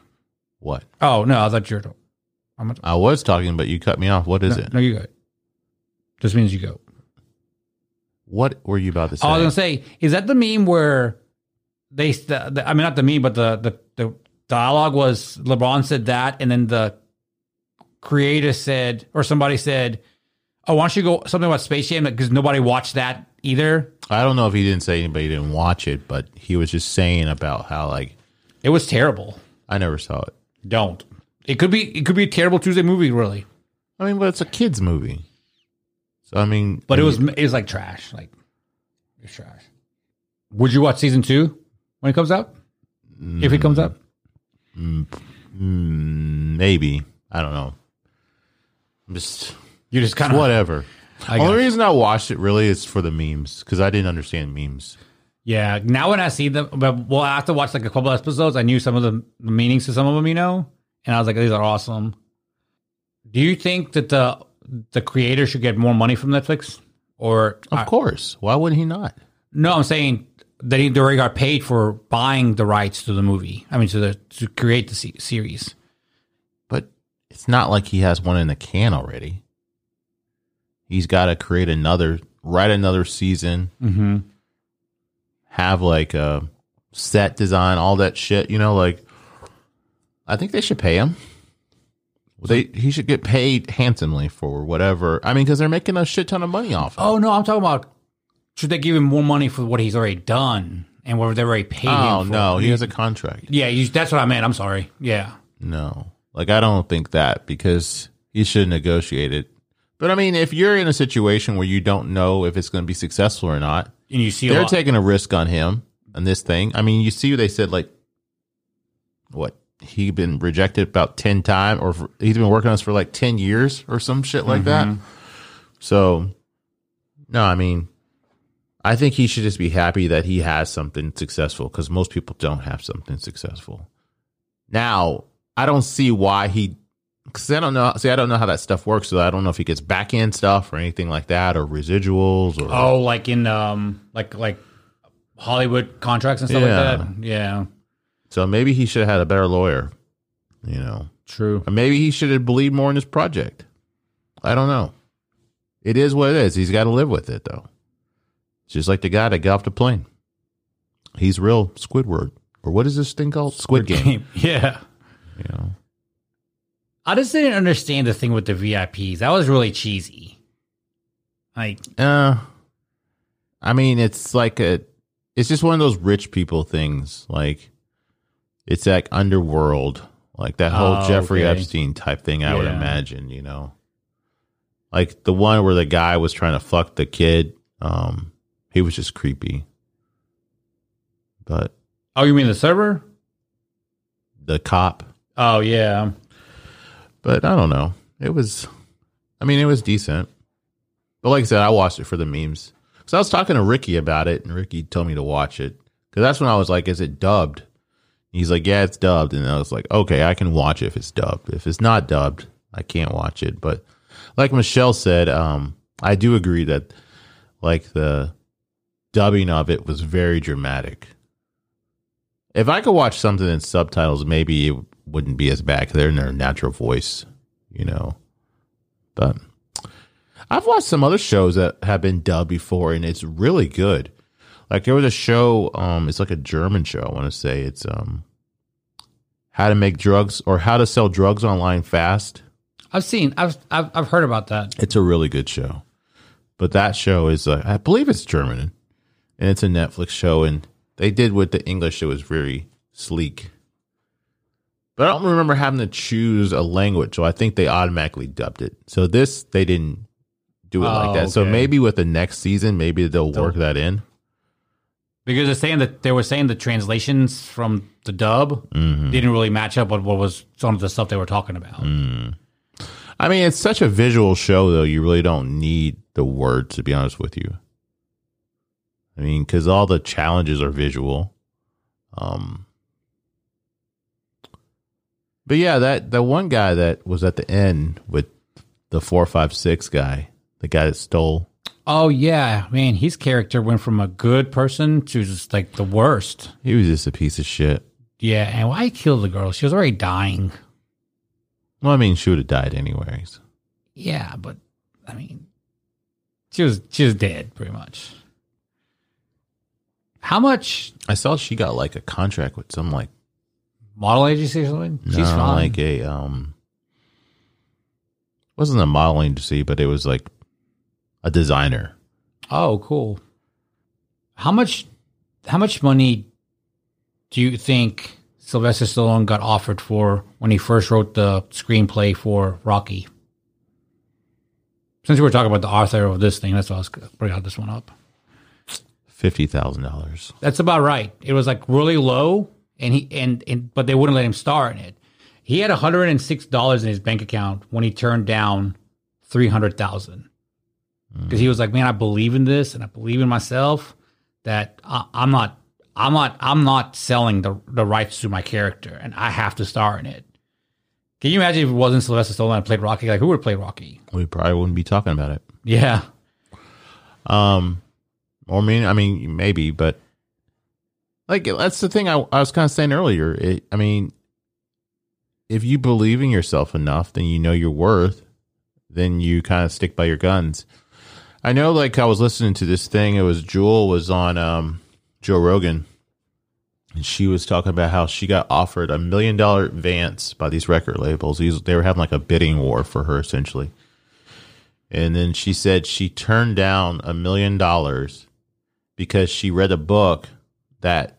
what? Oh no, I thought you were. I'm not... I was talking, but you cut me off. What is no, it? No, you go. Just means you go. What were you about to say? I was gonna say, is that the meme where they? The, the, I mean, not the meme, but the, the the dialogue was LeBron said that, and then the creator said, or somebody said, "Oh, why don't you go something about Space Jam?" Because nobody watched that either. I don't know if he didn't say anybody didn't watch it, but he was just saying about how, like, it was terrible. I never saw it. Don't. It could be. It could be a terrible Tuesday movie, really. I mean, but it's a kids movie. So I mean, but I mean, it was it was like trash. Like, it's trash. Would you watch season two when it comes out? Mm, if it comes out, mm, maybe. I don't know. I'm just you just kind of whatever. The only reason I watched it really is for the memes, because I didn't understand memes. Yeah, now when I see them, but well, I have to watch like a couple of episodes. I knew some of the meanings to some of them, you know, and I was like, these are awesome. Do you think that the the creator should get more money from Netflix? Or of I, course, why would he not? No, I'm saying that he already got paid for buying the rights to the movie. I mean, to the to create the series. But it's not like he has one in the can already. He's got to create another, write another season, mm-hmm. have like a set design, all that shit. You know, like, I think they should pay him. They He should get paid handsomely for whatever. I mean, because they're making a shit ton of money off of it. Oh, no, I'm talking about should they give him more money for what he's already done and what they already paid oh, him for? Oh, no. He has a contract. Yeah, you, that's what I meant. I'm sorry. Yeah. No. Like, I don't think that because he should negotiate it. But, I mean, if you're in a situation where you don't know if it's going to be successful or not, and you see they're a taking a risk on him and this thing. I mean, you see they said, like, what? He'd been rejected about ten times, or for, he's been working on us for like ten years or some shit like mm-hmm. that. So, no, I mean, I think he should just be happy that he has something successful because most people don't have something successful. Now, I don't see why he, because I don't know. See, I don't know how that stuff works, so I don't know if he gets back end stuff or anything like that, or residuals, or oh, like in um, like like Hollywood contracts and stuff yeah. like that. Yeah. So maybe he should have had a better lawyer, you know. True. Or maybe he should have believed more in his project. I don't know. It is what it is. He's got to live with it, though. It's just like the guy that got off the plane. He's real Squidward. Or what is this thing called? Squid, Squid Game. Game. Yeah. You know. I just didn't understand the thing with the V I Ps. That was really cheesy. Like. Uh, I mean, it's like a, it's just one of those rich people things. Like. It's like Underworld, like that whole oh, Jeffrey okay. Epstein type thing, I yeah. would imagine, you know. Like the one where the guy was trying to fuck the kid. Um, he was just creepy. But oh, you mean the server? The cop. Oh, yeah. But I don't know. It was, I mean, it was decent. But like I said, I watched it for the memes. So I was talking to Ricky about it, and Ricky told me to watch it. Because that's when I was like, is it dubbed? He's like, yeah, it's dubbed. And I was like, okay, I can watch it if it's dubbed. If it's not dubbed, I can't watch it. But like Michelle said, um, I do agree that like the dubbing of it was very dramatic. If I could watch something in subtitles, maybe it wouldn't be as bad. They're in their natural voice, you know. But I've watched some other shows that have been dubbed before, and it's really good. Like, there was a show, um, it's like a German show, I want to say. It's um, how to make drugs or how to sell drugs online fast. I've seen, I've, I've I've heard about that. It's a really good show. But that show is, uh, I believe it's German. And it's a Netflix show. And they did with the English, it was very sleek. But I don't remember having to choose a language, so I think they automatically dubbed it. So this, they didn't do it oh, like that. Okay. So maybe with the next season, maybe they'll work Don't. that in. Because they're saying that they were saying the translations from the dub mm-hmm. didn't really match up with what was some of the stuff they were talking about. Mm. I mean, it's such a visual show, though. You really don't need the words, to be honest with you. I mean, because all the challenges are visual. Um, but yeah, that the one guy that was at the end with the four, five, six guy, the guy that stole. Oh, yeah. Man, his character went from a good person to just, like, the worst. He was just a piece of shit. Yeah, and why he killed the girl? She was already dying. Well, I mean, she would have died anyways. Yeah, but, I mean, she was she was dead, pretty much. How much? I saw she got, like, a contract with some, like... model agency or something? No, She's fine. like a, um... wasn't a model agency, but it was, like... a designer. Oh, cool. How much how much money do you think Sylvester Stallone got offered for when he first wrote the screenplay for Rocky? Since we were talking about the author of this thing, that's why I was bringing this one up. fifty thousand dollars. That's about right. It was like really low, and he and, and but they wouldn't let him star in it. He had one hundred six dollars in his bank account when he turned down three hundred thousand dollars. Because he was like, man, I believe in this, and I believe in myself. That I, I'm not, I'm not, I'm not selling the the rights to my character, and I have to star in it. Can you imagine if it wasn't Sylvester Stallone and played Rocky? Like, who would play Rocky? We probably wouldn't be talking about it. Yeah. Um, or I mean, I mean, maybe, but like that's the thing I, I was kind of saying earlier. It, I mean, if you believe in yourself enough, then you know your worth. Then you kind of stick by your guns. I know, like, I was listening to this thing. It was Jewel was on um, Joe Rogan, and she was talking about how she got offered a million dollar advance by these record labels. These, they were having, like, a bidding war for her, essentially. And then she said she turned down a million dollars because she read a book that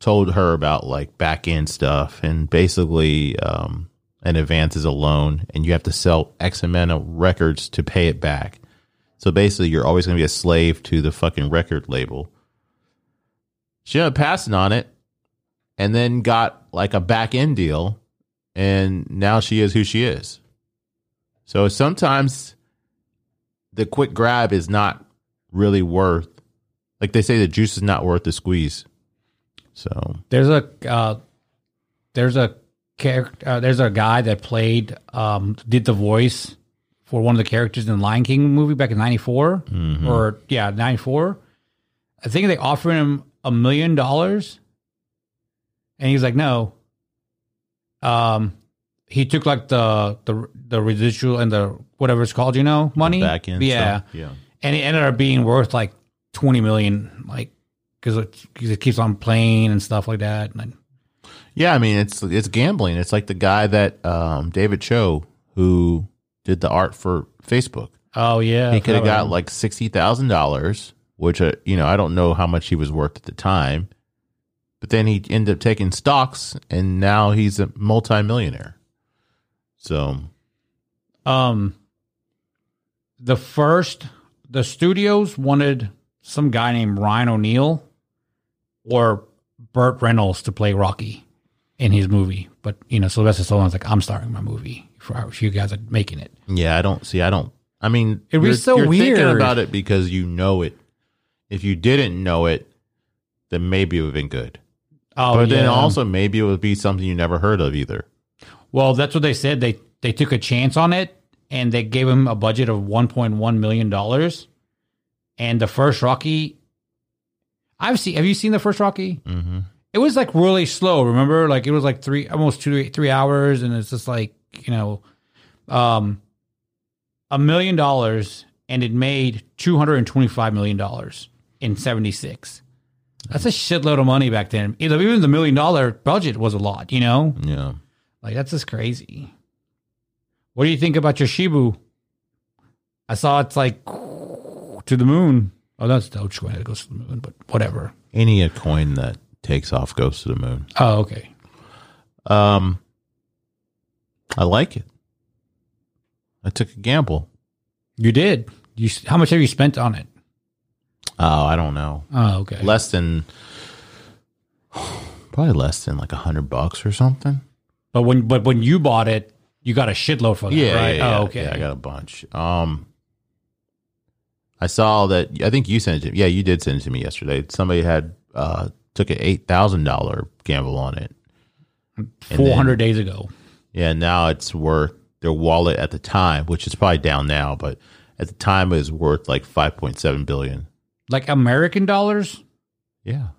told her about like back end stuff, and basically um, an advance is a loan and you have to sell X amount of records to pay it back. So basically you're always going to be a slave to the fucking record label. She ended up passing on it and then got like a back end deal. And now she is who she is. So sometimes the quick grab is not really worth, like they say, the juice is not worth the squeeze. So there's a uh, there's a character, uh, there's a guy that played um, did the voice for one of the characters in the Lion King movie back in ninety-four, mm-hmm. or yeah, ninety-four. I think they offered him a million dollars, and he's like, no. Um, he took like the the the residual and the whatever it's called, you know, money. Back end, yeah, stuff. Yeah. And it ended up being worth like twenty million, like because it, it keeps on playing and stuff like that. And I, yeah, I mean it's it's gambling. It's like the guy that um David Cho who did the art for Facebook. Oh yeah, he could have got like sixty thousand dollars, which uh, you know I don't know how much he was worth at the time. But then he ended up taking stocks, and now he's a multimillionaire. So, um, the first the studios wanted some guy named Ryan O'Neal or Burt Reynolds to play Rocky in his movie, but you know Sylvester Stallone's like, "I'm starring in my movie if you guys are making it." Yeah, I don't see. I don't. I mean, it was so you're weird thinking about it because you know it. If you didn't know it, then maybe it would have been good. Oh, but then yeah. also maybe it would be something you never heard of either. Well, that's what they said. They they took a chance on it, and they gave him a budget of one point one million dollars. And the first Rocky, I've seen. Have you seen the first Rocky? Mm-hmm. It was like really slow. Remember, like it was like three, almost two, three hours, and it's just like you know, um, a million dollars, and it made two hundred and twenty-five million dollars in seventy-six. That's a shitload of money back then. Even the million dollar budget was a lot, you know? Yeah. Like, that's just crazy. What do you think about your Shibu? I saw it's like to the moon. Oh, that's the Dogecoin that goes to the moon, but whatever. Any a coin that takes off goes to the moon. Oh, okay. Um, I like it. I took a gamble. You did? You? How much have you spent on it? Oh, I don't know. Oh, okay. Less than, probably less than like a hundred bucks or something. But when, but when you bought it, you got a shitload for that, yeah, right? Yeah, oh, okay. Yeah, I got a bunch. Um, I saw that. I think you sent it to me. Yeah, you did send it to me yesterday. Somebody had uh, took an eight thousand dollar gamble on it four hundred days ago. Yeah, now it's worth their wallet at the time, which is probably down now, but at the time it was worth like five point seven billion. Like American dollars? Yeah.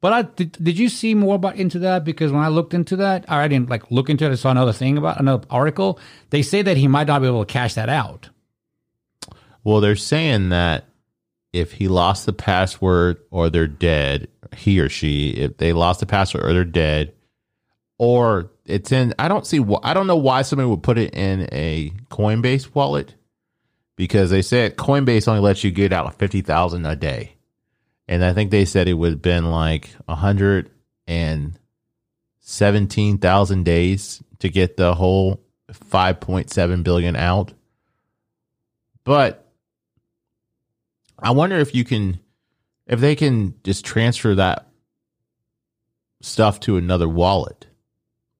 But I did, did you see more about into that? Because when I looked into that, I didn't like look into it. I saw another thing about another article. They say that he might not be able to cash that out. Well, they're saying that if he lost the password or they're dead, he or she, if they lost the password or they're dead, or it's in, I don't see, I don't know why somebody would put it in a Coinbase wallet. Because they said Coinbase only lets you get out fifty thousand a day. And I think they said it would have been like one hundred seventeen thousand days to get the whole five point seven billion dollars out. But I wonder if you can, if they can just transfer that stuff to another wallet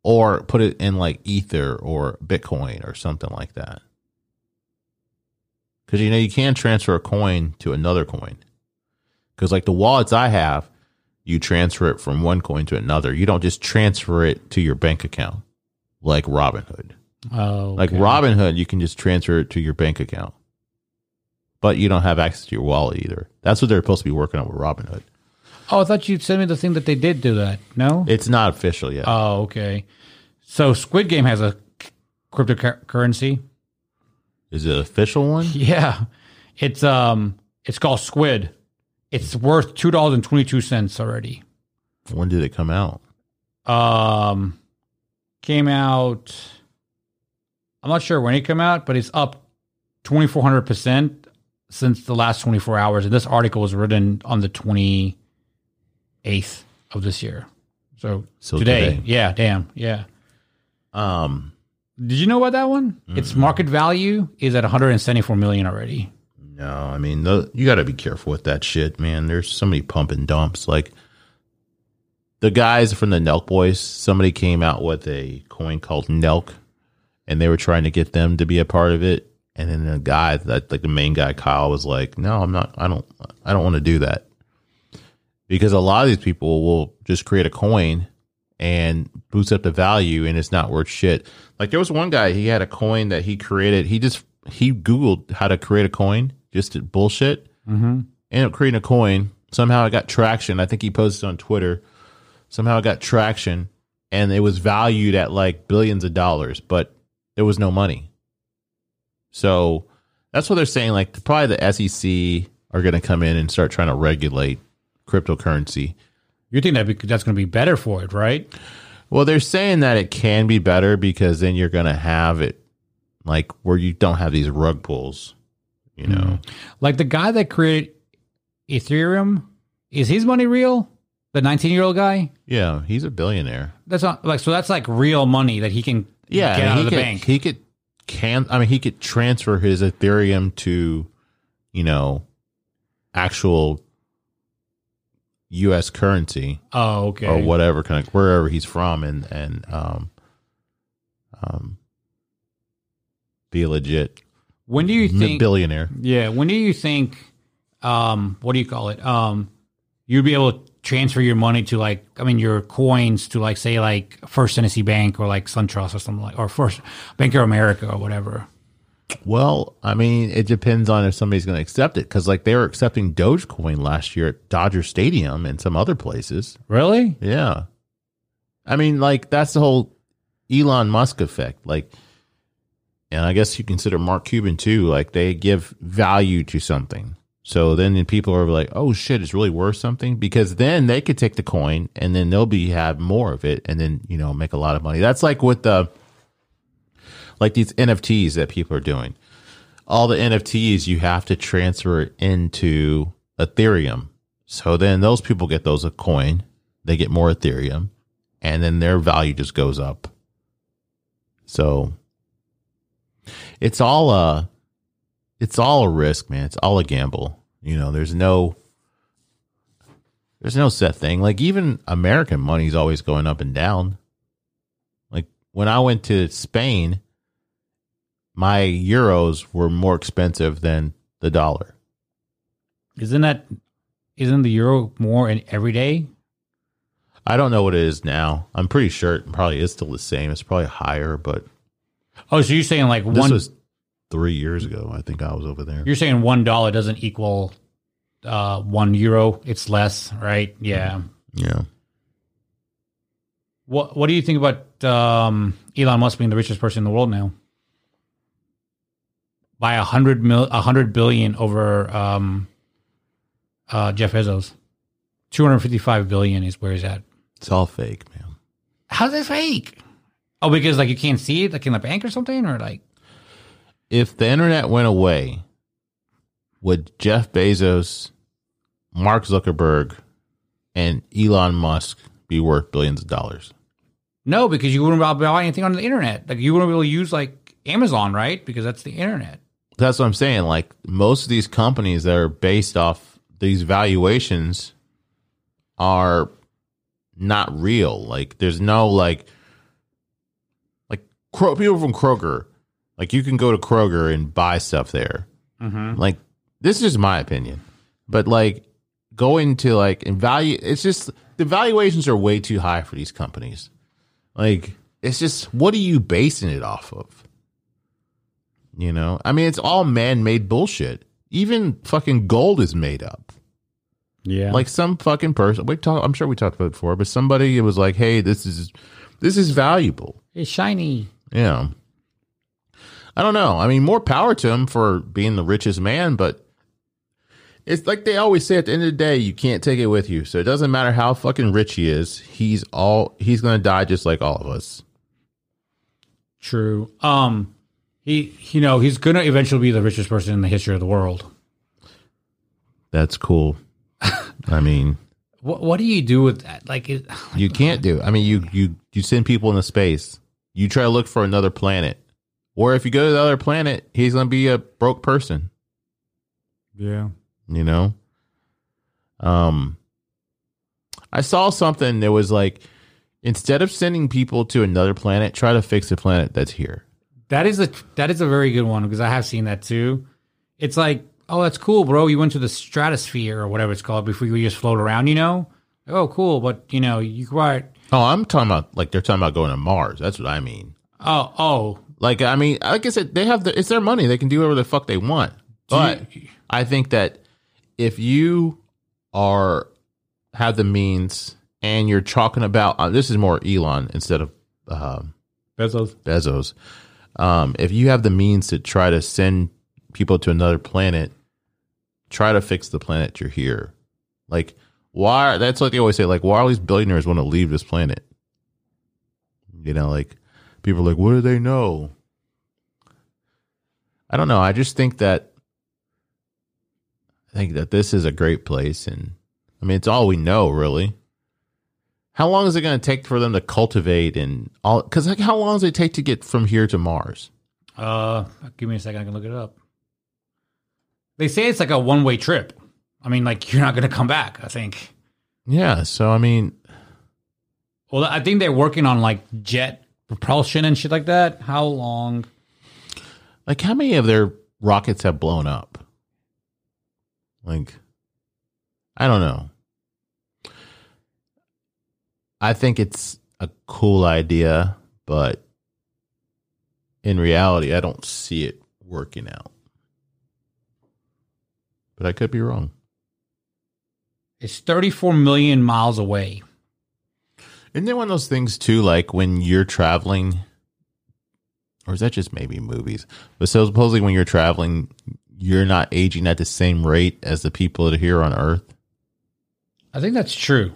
or put it in like Ether or Bitcoin or something like that. Because, you know, you can transfer a coin to another coin. Because, like, the wallets I have, you transfer it from one coin to another. You don't just transfer it to your bank account like Robinhood. Oh, okay. Like Robinhood, you can just transfer it to your bank account. But you don't have access to your wallet either. That's what they're supposed to be working on with Robinhood. Oh, I thought you'd send me the thing that they did do that. No? It's not official yet. Oh, okay. So Squid Game has a cryptocurrency. Is it an official one? Yeah. It's um it's called Squid. It's worth two dollars and twenty two cents already. When did it come out? Um came out I'm not sure when it came out, but it's up twenty four hundred percent since the last twenty-four hours. And this article was written on the twenty-eighth of this year. So, so today, today. Yeah, damn. Yeah. Um, did you know about that one? Mm-mm. Its market value is at one hundred seventy-four million dollars already. No, I mean, the, you got to be careful with that shit, man. There's so many pump and dumps. Like the guys from the Nelk Boys, somebody came out with a coin called Nelk, and they were trying to get them to be a part of it. And then the guy that, like the main guy, Kyle, was like, "No, I'm not. I don't. I don't want to do that." Because a lot of these people will just create a coin and boost up the value, and it's not worth shit. Like there was one guy, he had a coin that he created. He just he Googled how to create a coin, just to bullshit. Mm-hmm. Ended up creating a coin. Somehow it got traction. I think he posted on Twitter. Somehow it got traction, and it was valued at like billions of dollars, but there was no money. So that's what they're saying. Like probably the S E C are going to come in and start trying to regulate cryptocurrency. You think that be, that's going to be better for it, right? Well, they're saying that it can be better because then you're going to have it like where you don't have these rug pulls, you know. Mm-hmm. Like the guy that created Ethereum, is his money real? The nineteen-year-old guy? Yeah, he's a billionaire. That's not like so. That's like real money that he can yeah, get out of the could, bank. He could can. I mean, he could transfer his Ethereum to, you know, actual U S currency. Oh, okay. Or whatever kind of wherever he's from, and and um, um, be legit. When do you think billionaire? Yeah. When do you think? Um, what do you call it? Um, you'd be able to transfer your money to like, I mean, your coins to like, say, like First Tennessee Bank or like SunTrust or something like, or First Bank of America or whatever. Well, I mean, it depends on if somebody's going to accept it, because like they were accepting Dogecoin last year at Dodger Stadium and some other places. Really? Yeah. I mean, like that's the whole Elon Musk effect. Like, and I guess you consider Mark Cuban too. Like they give value to something, so then people are like, "Oh shit, it's really worth something," because then they could take the coin and then they'll be have more of it, and then you know make a lot of money. That's like with the. Like these N F Ts that people are doing. All the N F Ts you have to transfer into Ethereum. So then those people get those a coin. They get more Ethereum. And then their value just goes up. So it's all a, it's all a risk, man. It's all a gamble. You know, there's no there's no set thing. Like even American money is always going up and down. Like when I went to Spain, my euros were more expensive than the dollar. Isn't that, isn't the euro more in every day? I don't know what it is now. I'm pretty sure it probably is still the same. It's probably higher, but. Oh, so you're saying like one. This was three years ago. I think I was over there. You're saying one dollar doesn't equal uh, one euro. It's less, right? Yeah. Yeah. What, what do you think about um, Elon Musk being the richest person in the world now? By a hundred mil, a hundred billion over um, uh, Jeff Bezos. Two hundred fifty-five billion is where he's at. It's all fake, man. How's it fake? Oh, because like you can't see it, like in the bank or something, or like. If the internet went away, would Jeff Bezos, Mark Zuckerberg, and Elon Musk be worth billions of dollars? No, because you wouldn't buy anything on the internet. Like you wouldn't be able to use like Amazon, right? Because that's the internet. That's what I'm saying. Like most of these companies that are based off these valuations are not real. Like there's no like, like people from Kroger, like you can go to Kroger and buy stuff there. Mm-hmm. Like this is just my opinion, but like going to like and value, it's just the valuations are way too high for these companies. Like it's just, what are you basing it off of? You know, I mean, it's all man-made bullshit. Even fucking gold is made up. Yeah, like some fucking person. We talk. I'm sure we talked about it before, but somebody was like, "Hey, this is this is valuable. It's shiny." Yeah, I don't know. I mean, more power to him for being the richest man, but it's like they always say: at the end of the day, you can't take it with you. So it doesn't matter how fucking rich he is. He's all he's gonna die just like all of us. True. Um. He, you know, he's going to eventually be the richest person in the history of the world. that's cool. I mean, what, what do you do with that? Like, it, you can't do. I mean, you you you send people into space. You try to look for another planet, or if you go to the other planet, he's gonna be a broke person. Yeah, you know. Um, I saw something that was like, instead of sending people to another planet, try to fix the planet that's here. That is a that is a very good one, because I have seen that too. It's like, oh, that's cool, bro. You went to the stratosphere or whatever it's called before you just float around, you know? Oh, cool. But, you know, you quite. Oh, I'm talking about, like, they're talking about going to Mars. That's what I mean. Oh, oh. Like, I mean, like I said, they have the, it's their money. They can do whatever the fuck they want. But you, I think that if you are, have the means and you're talking about, uh, this is more Elon instead of um, Bezos. Bezos. Um, if you have the means to try to send people to another planet, try to fix the planet you're here. Like, why? That's what they always say. Like, why all these billionaires want to leave this planet? You know, like, people are like, what do they know? I don't know. I just think that, I think that this is a great place. And I mean, it's all we know, really. How long is it going to take for them to cultivate and all? Because, like, how long does it take to get from here to Mars? Uh, give me a second. I can look it up. They say it's like a one-way trip. I mean, like, you're not going to come back, I think. Yeah. So, I mean, well, I think they're working on, like, jet propulsion and shit like that. How long? Like, how many of their rockets have blown up? Like, I don't know. I think it's a cool idea, but in reality, I don't see it working out. But I could be wrong. It's thirty-four million miles away. Isn't there one of those things, too, like when you're traveling, or is that just maybe movies? But so supposedly when you're traveling, you're not aging at the same rate as the people that are here on Earth? I think that's true.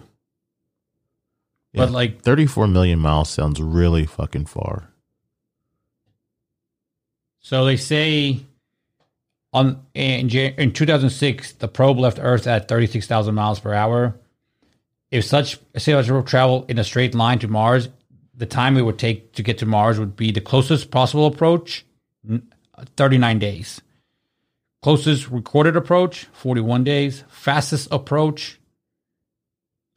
Yeah, but like thirty-four million miles sounds really fucking far. So they say on in, in two thousand six, the probe left Earth at thirty-six thousand miles per hour. If such a travel in a straight line to Mars, the time it would take to get to Mars would be the closest possible approach, thirty-nine days. Closest recorded approach, forty-one days. Fastest approach,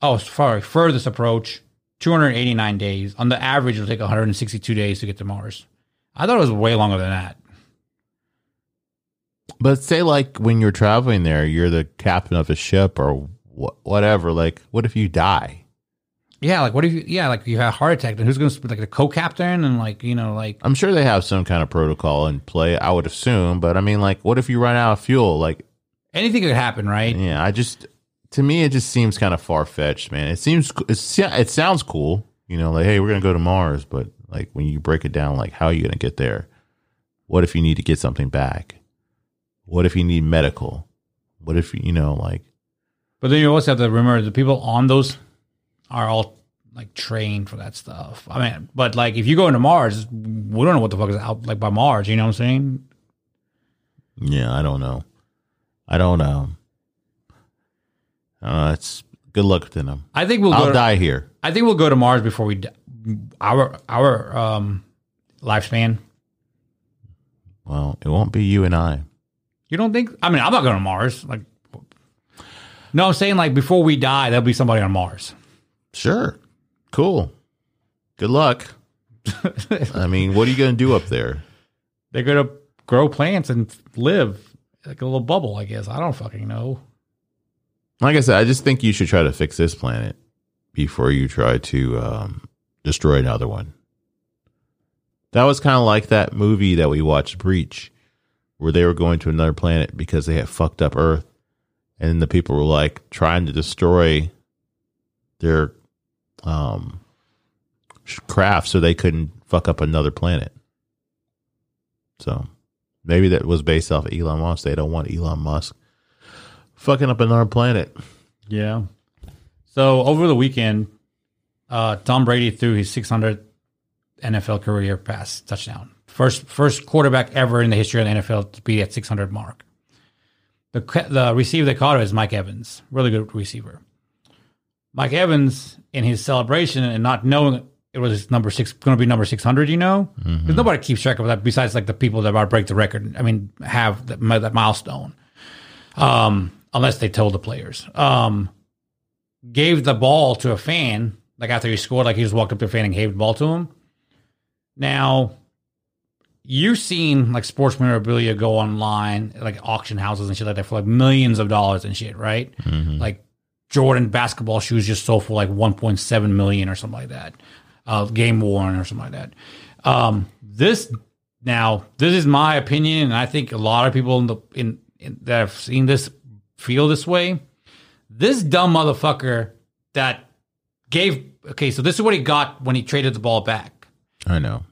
oh, sorry, furthest approach, two hundred eighty-nine days. On the average, it'll take one hundred sixty-two days to get to Mars. I thought it was way longer than that. But say, like, when you're traveling there, you're the captain of a ship or wh- whatever. Like, what if you die? Yeah, like, what if you, yeah, like, you have a heart attack, then who's going to, like, the co-captain and, like, you know, like. I'm sure they have some kind of protocol in play, I would assume. But, I mean, like, what if you run out of fuel? Like, anything could happen, right? Yeah, I just. To me, it just seems kind of far-fetched, man. It seems it sounds cool, you know, like, hey, we're going to go to Mars, but, like, when you break it down, like, how are you going to get there? What if you need to get something back? What if you need medical? What if, you know, like. But then you also have to remember the people on those are all, like, trained for that stuff. I mean, but, like, if you go into Mars, we don't know what the fuck is out, like, by Mars, you know what I'm saying? Yeah, I don't know. I don't know. Uh, it's good luck to them. I think we'll. I'll go to, die here. I think we'll go to Mars before we die. Our our um, lifespan. Well, it won't be you and I. You don't think? I mean, I'm not going to Mars. Like, no, I'm saying, like, before we die, there'll be somebody on Mars. Sure. Cool. Good luck. I mean, what are you going to do up there? They're going to grow plants and live like a little bubble, I guess. I don't fucking know. Like I said, I just think you should try to fix this planet before you try to um, destroy another one. That was kind of like that movie that we watched, Breach, where they were going to another planet because they had fucked up Earth. And then the people were, like, trying to destroy their um, craft so they couldn't fuck up another planet. So maybe that was based off of Elon Musk. They don't want Elon Musk fucking up another planet. Yeah. So over the weekend, uh, Tom Brady threw his six hundredth N F L career pass touchdown. First, first quarterback ever in the history of the N F L to be at six hundred mark. The the receiver they caught is Mike Evans, really good receiver. Mike Evans, in his celebration and not knowing it was number six, going to be number six hundred, you know? Mm-hmm. Because nobody keeps track of that besides like the people that might break the record. I mean, have that, that milestone. Um, unless they told the players. Um, gave the ball to a fan, like after he scored, like he just walked up to a fan and gave the ball to him. Now, you've seen like sports memorabilia go online, like auction houses and shit like that for like millions of dollars and shit, right? Mm-hmm. Like Jordan basketball shoes just sold for like one point seven million or something like that. Uh, game worn or something like that. Um, this now, this is my opinion, and I think a lot of people in the in, in that have seen this feel this way. This dumb motherfucker that gave okay, so this is what he got when he traded the ball back. I know.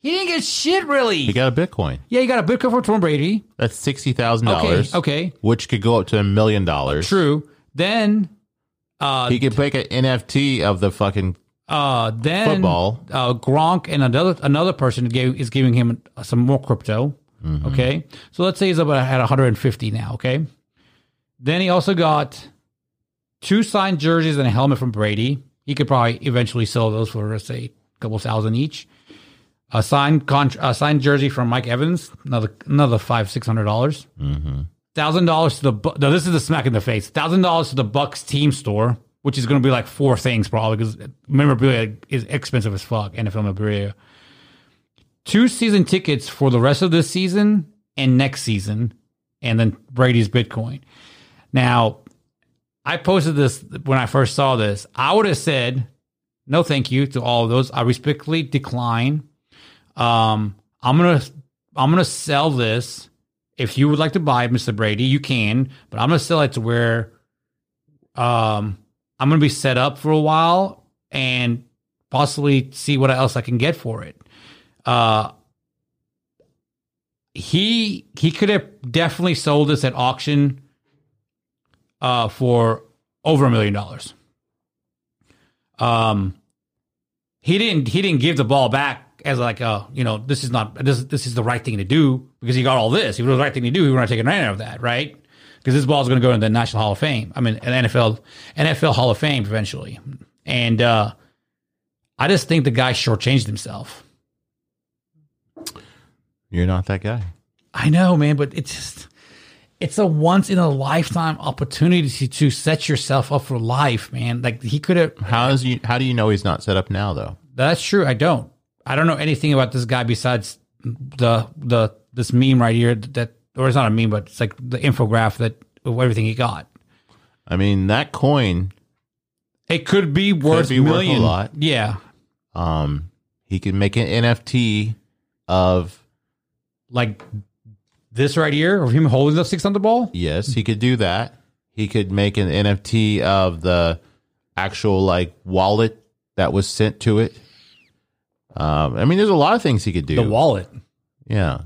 He didn't get shit, really. He got a Bitcoin. Yeah, he got a Bitcoin from Tom Brady. That's sixty thousand dollars. Okay, okay. Which could go up to a million dollars. True. Then... Uh, he could make an N F T of the fucking uh, then, football. Uh, Gronk and another another person gave, is giving him some more crypto. Mm-hmm. Okay? So let's say he's about at one hundred fifty now, okay? Then he also got two signed jerseys and a helmet from Brady. He could probably eventually sell those for, let's say, a couple thousand each. A signed contra- a signed jersey from Mike Evans, another another five six hundred dollars. Mm-hmm. Thousand dollars to the Bu- no, this is the smack in the face. Thousand dollars to the Bucks team store, which is going to be like four things probably because memorabilia is expensive as fuck. N F L memorabilia. Two season tickets for the rest of this season and next season, and then Brady's Bitcoin. Now, I posted this when I first saw this. I would have said no, thank you to all of those. I respectfully decline. Um, I'm going to, I'm going to sell this. If you would like to buy it, Mister Brady, you can, but I'm going to sell it to where, um, I'm going to be set up for a while and possibly see what else I can get for it. Uh, he, he could have definitely sold this at auction, uh, for over a million dollars. Um, he didn't, he didn't give the ball back. As like a, you know, this is not this this is the right thing to do because he got all this. If it was the right thing to do, he would not take advantage of that, right? Because this ball is going to go into the National Hall of Fame. I mean, an N F L N F L Hall of Fame eventually. And uh, I just think the guy shortchanged himself. You're not that guy. I know, man, but it's just it's a once in a lifetime opportunity to, to set yourself up for life, man. Like he could have. How is you? How do you know he's not set up now, though? That's true. I don't. I don't know anything about this guy besides the the this meme right here that, or it's not a meme, but it's like the infograph that of everything he got. I mean, that coin, it could be worth, could be million. worth a lot. Yeah, um, he could make an N F T of like this right here of him holding the six on the ball. Yes, he could do that. He could make an N F T of the actual like wallet that was sent to it. Um, I mean, there's a lot of things he could do. The wallet. Yeah.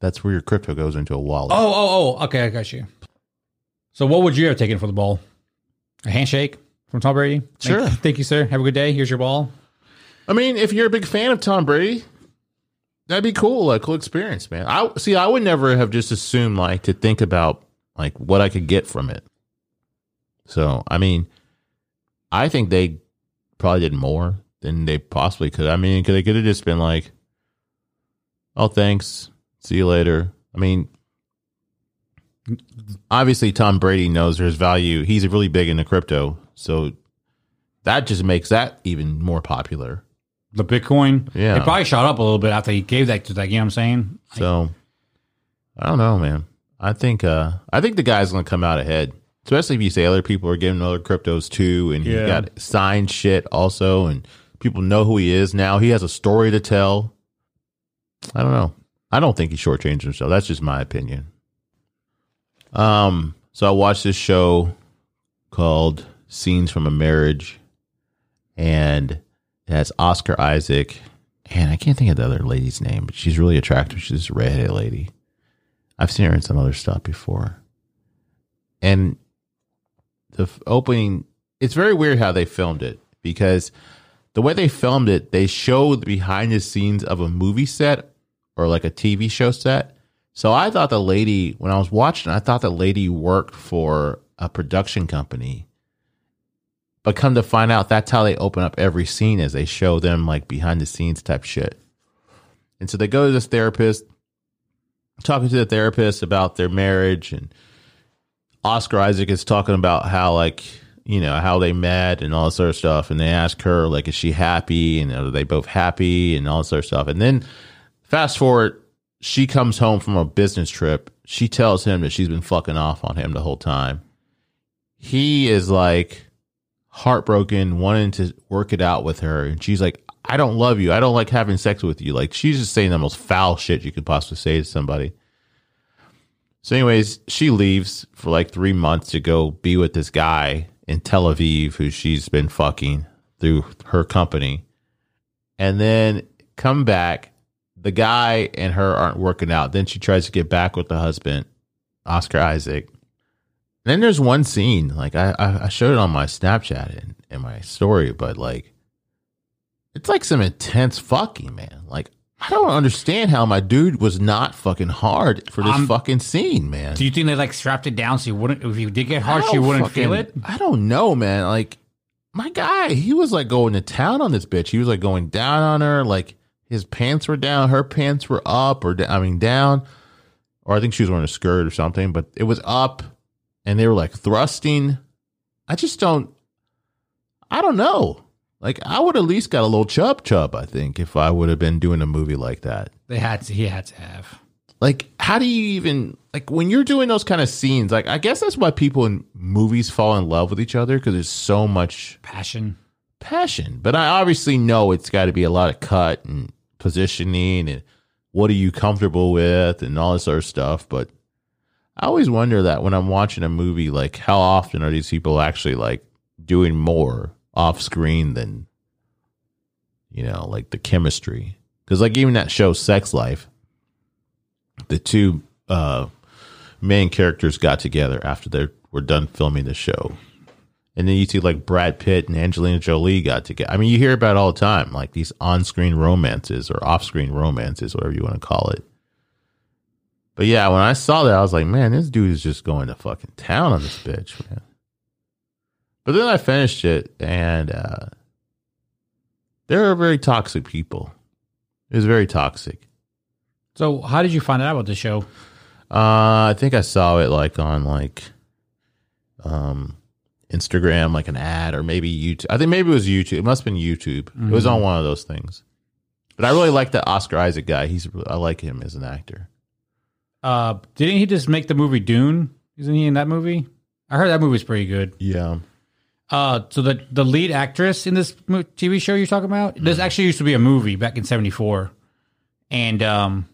That's where your crypto goes into a wallet. Oh, oh, oh. Okay, I got you. So what would you have taken for the ball? A handshake from Tom Brady? Sure. Thank, thank you, sir. Have a good day. Here's your ball. I mean, if you're a big fan of Tom Brady, that'd be cool. A cool experience, man. I see, I would never have just assumed, like, to think about, like, what I could get from it. So, I mean, I think they probably did more than they possibly could. I mean, they could have just been like, oh, thanks. See you later. I mean, obviously Tom Brady knows there's value. He's really big into crypto. So that just makes that even more popular. The Bitcoin? Yeah. It probably shot up a little bit after he gave that to that. You know what I'm saying? So, I don't know, man. I think uh, I think the guy's going to come out ahead. Especially if you say other people are giving other cryptos too. And yeah. He got signed shit also. And people know who he is now. He has a story to tell. I don't know. I don't think he shortchanged himself. That's just my opinion. Um. So I watched this show called Scenes from a Marriage, and it has Oscar Isaac, and I can't think of the other lady's name, but she's really attractive. She's this redheaded lady. I've seen her in some other stuff before, and the opening. It's very weird how they filmed it because. The way they filmed it, they showed the behind the scenes of a movie set or like a T V show set. So I thought the lady, when I was watching, I thought the lady worked for a production company. But come to find out, that's how they open up every scene, as they show them like behind the scenes type shit. And so they go to this therapist, talking to the therapist about their marriage, and Oscar Isaac is talking about how, like, you know, how they met and all this sort of stuff. And they ask her, like, is she happy? And are they both happy? And all this sort of stuff. And then fast forward, she comes home from a business trip. She tells him that she's been fucking off on him the whole time. He is like heartbroken, wanting to work it out with her. And she's like, I don't love you. I don't like having sex with you. Like, she's just saying the most foul shit you could possibly say to somebody. So anyways, she leaves for like three months to go be with this guy in Tel Aviv who she's been fucking through her company. And then come back. The guy and her aren't working out. Then she tries to get back with the husband, Oscar Isaac. And then there's one scene, like I, I showed it on my Snapchat and, and my story, but like, it's like some intense fucking, man. Like, I don't understand how my dude was not fucking hard for this um, fucking scene, man. Do you think they like strapped it down so you wouldn't, if you did get hard, she wouldn't fucking feel it? I don't know, man. Like, my guy, he was like going to town on this bitch. He was like going down on her. Like, his pants were down, her pants were up, or I mean down. Or I think she was wearing a skirt or something, but it was up and they were like thrusting. I just don't, I don't know. Like, I would at least got a little chub chub, I think, if I would have been doing a movie like that. They had to, he had to have. Like, how do you even, like, when you're doing those kind of scenes, like, I guess that's why people in movies fall in love with each other, because there's so much passion. Passion. But I obviously know it's got to be a lot of cut and positioning and what are you comfortable with and all this other stuff. But I always wonder that when I'm watching a movie, like, how often are these people actually, like, doing more off screen than, you know, like the chemistry. Because like even that show Sex Life, the two uh, main characters got together after they were done filming the show. And then you see like Brad Pitt and Angelina Jolie got together. I mean, you hear about it all the time, like these on-screen romances or off-screen romances, whatever you want to call it. But yeah, when I saw that, I was like, man, this dude is just going to fucking town on this bitch, man. But then I finished it, and uh, they're very toxic people. It was very toxic. So how did you find out about the show? Uh, I think I saw it like on like um, Instagram, like an ad, or maybe YouTube. I think maybe it was YouTube. It must have been YouTube. Mm-hmm. It was on one of those things. But I really like the Oscar Isaac guy. He's I like him as an actor. Uh, didn't he just make the movie Dune? Isn't he in that movie? I heard that movie's pretty good. Yeah. Uh, so the, the lead actress in this T V show you're talking about, this actually used to be a movie back in seventy-four. And um,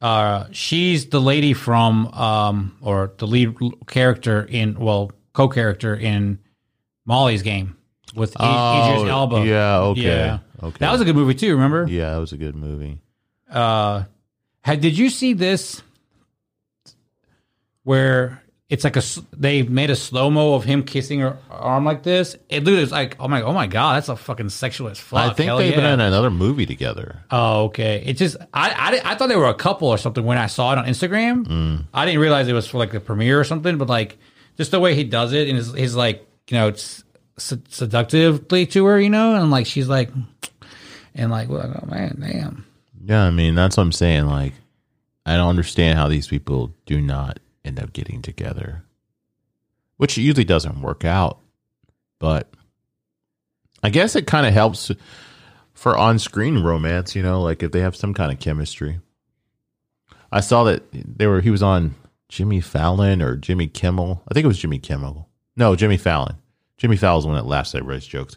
uh, she's the lady from, um, or the lead character in, well, co-character in Molly's Game with oh, Idris Elba. Yeah, okay. Yeah. Okay. That was a good movie too, remember? Yeah, that was a good movie. Uh, had, did you see this where... It's like a, they made a slow-mo of him kissing her arm like this. It literally was like, oh my, oh my God, that's a fucking sexual as fuck. I think Hell they've yeah. been in another movie together. Oh, okay. It just, I, I, I thought they were a couple or something when I saw it on Instagram. Mm. I didn't realize it was for like the premiere or something, but like just the way he does it and his, his like, you know, it's su- seductively to her, you know? And like, she's like, and like, well, oh man, damn. Yeah, I mean, that's what I'm saying. Like, I don't understand how these people do not end up getting together, which usually doesn't work out, but I guess it kind of helps for on-screen romance, you know, like if they have some kind of chemistry. I saw that they were he was on Jimmy Fallon or Jimmy Kimmel. I think it was Jimmy Kimmel. No, Jimmy Fallon. Jimmy Fallon's the one that laughs at everybody's jokes.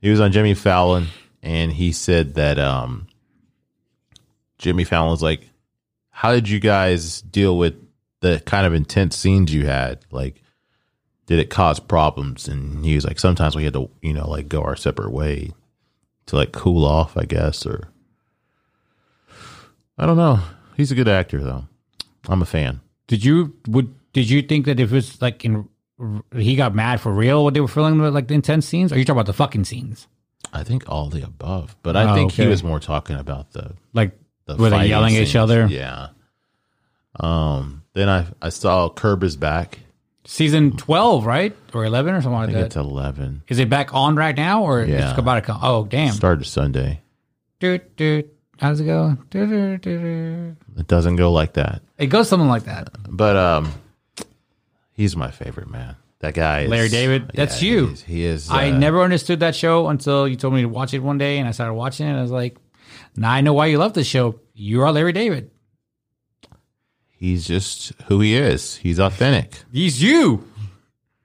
He was on Jimmy Fallon, and he said that um, Jimmy Fallon was like, "How did you guys deal with the kind of intense scenes you had? Like, did it cause problems?" And he was like, sometimes we had to, you know, like go our separate way to like cool off, I guess, or I don't know. He's a good actor though. I'm a fan. Did you, would, did you think that if it's like in, he got mad for real, what they were feeling about, like the intense scenes? Or are you talking about the fucking scenes? I think all the above, but I oh, think okay. he was more talking about the, like, the were they yelling at each other? Yeah. Um, then I, I saw Curb is back. Season twelve, right? Or eleven or something like that? I think that. It's eleven. Is it back on right now? Or yeah. It's about to come? Oh, damn. Started Sunday. Doot, doot. How's it go? Doot, doot, doot. It doesn't go like that. It goes something like that. But um, he's my favorite, man. That guy is... Larry David. Yeah, that's you. He is. He is uh, I never understood that show until you told me to watch it one day, and I started watching it, and I was like, now I know why you love this show. You are Larry David. He's just who he is. He's authentic. He's you.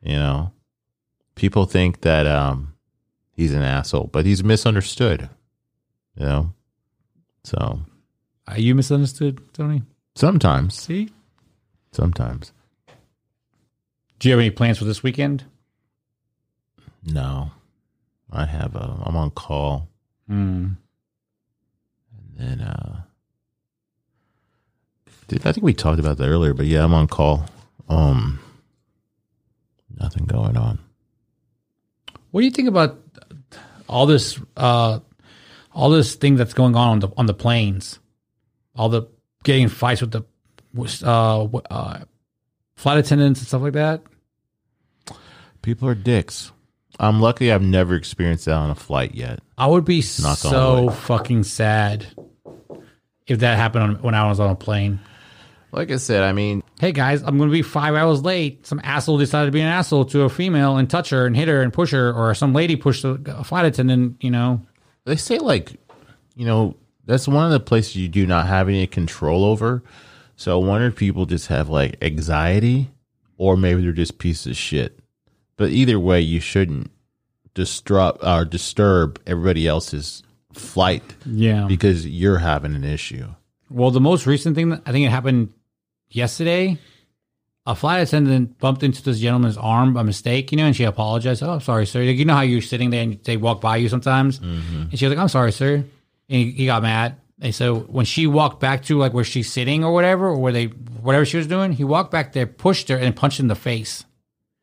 You know, people think that um, he's an asshole, but he's misunderstood. You know, so are you misunderstood, Tony? Sometimes. See, sometimes. Do you have any plans for this weekend? No, I have. A, I'm on call, mm. and then. Uh, I think we talked about that earlier, but yeah, I'm on call. Um, nothing going on. What do you think about all this? Uh, all this thing that's going on on the on the planes, all the getting fights with the uh, uh, flight attendants and stuff like that. People are dicks. I'm lucky. I've never experienced that on a flight yet. I would be so fucking sad if that happened on, when I was on a plane. Like I said, I mean... Hey, guys, I'm going to be five hours late. Some asshole decided to be an asshole to a female and touch her and hit her and push her, or some lady pushed a flight attendant, you know. They say, like, you know, that's one of the places you do not have any control over. So I wonder if people just have, like, anxiety, or maybe they're just pieces of shit. But either way, you shouldn't disrupt or disturb everybody else's flight yeah. because you're having an issue. Well, the most recent thing, I think it happened... Yesterday, a flight attendant bumped into this gentleman's arm by mistake, you know, and she apologized. Oh, I'm sorry, sir. Like, you know how you're sitting there and they walk by you sometimes? Mm-hmm. And she was like, I'm sorry, sir. And he, he got mad. And so when she walked back to like where she's sitting or whatever, or where they, whatever she was doing, he walked back there, pushed her, and punched her in the face.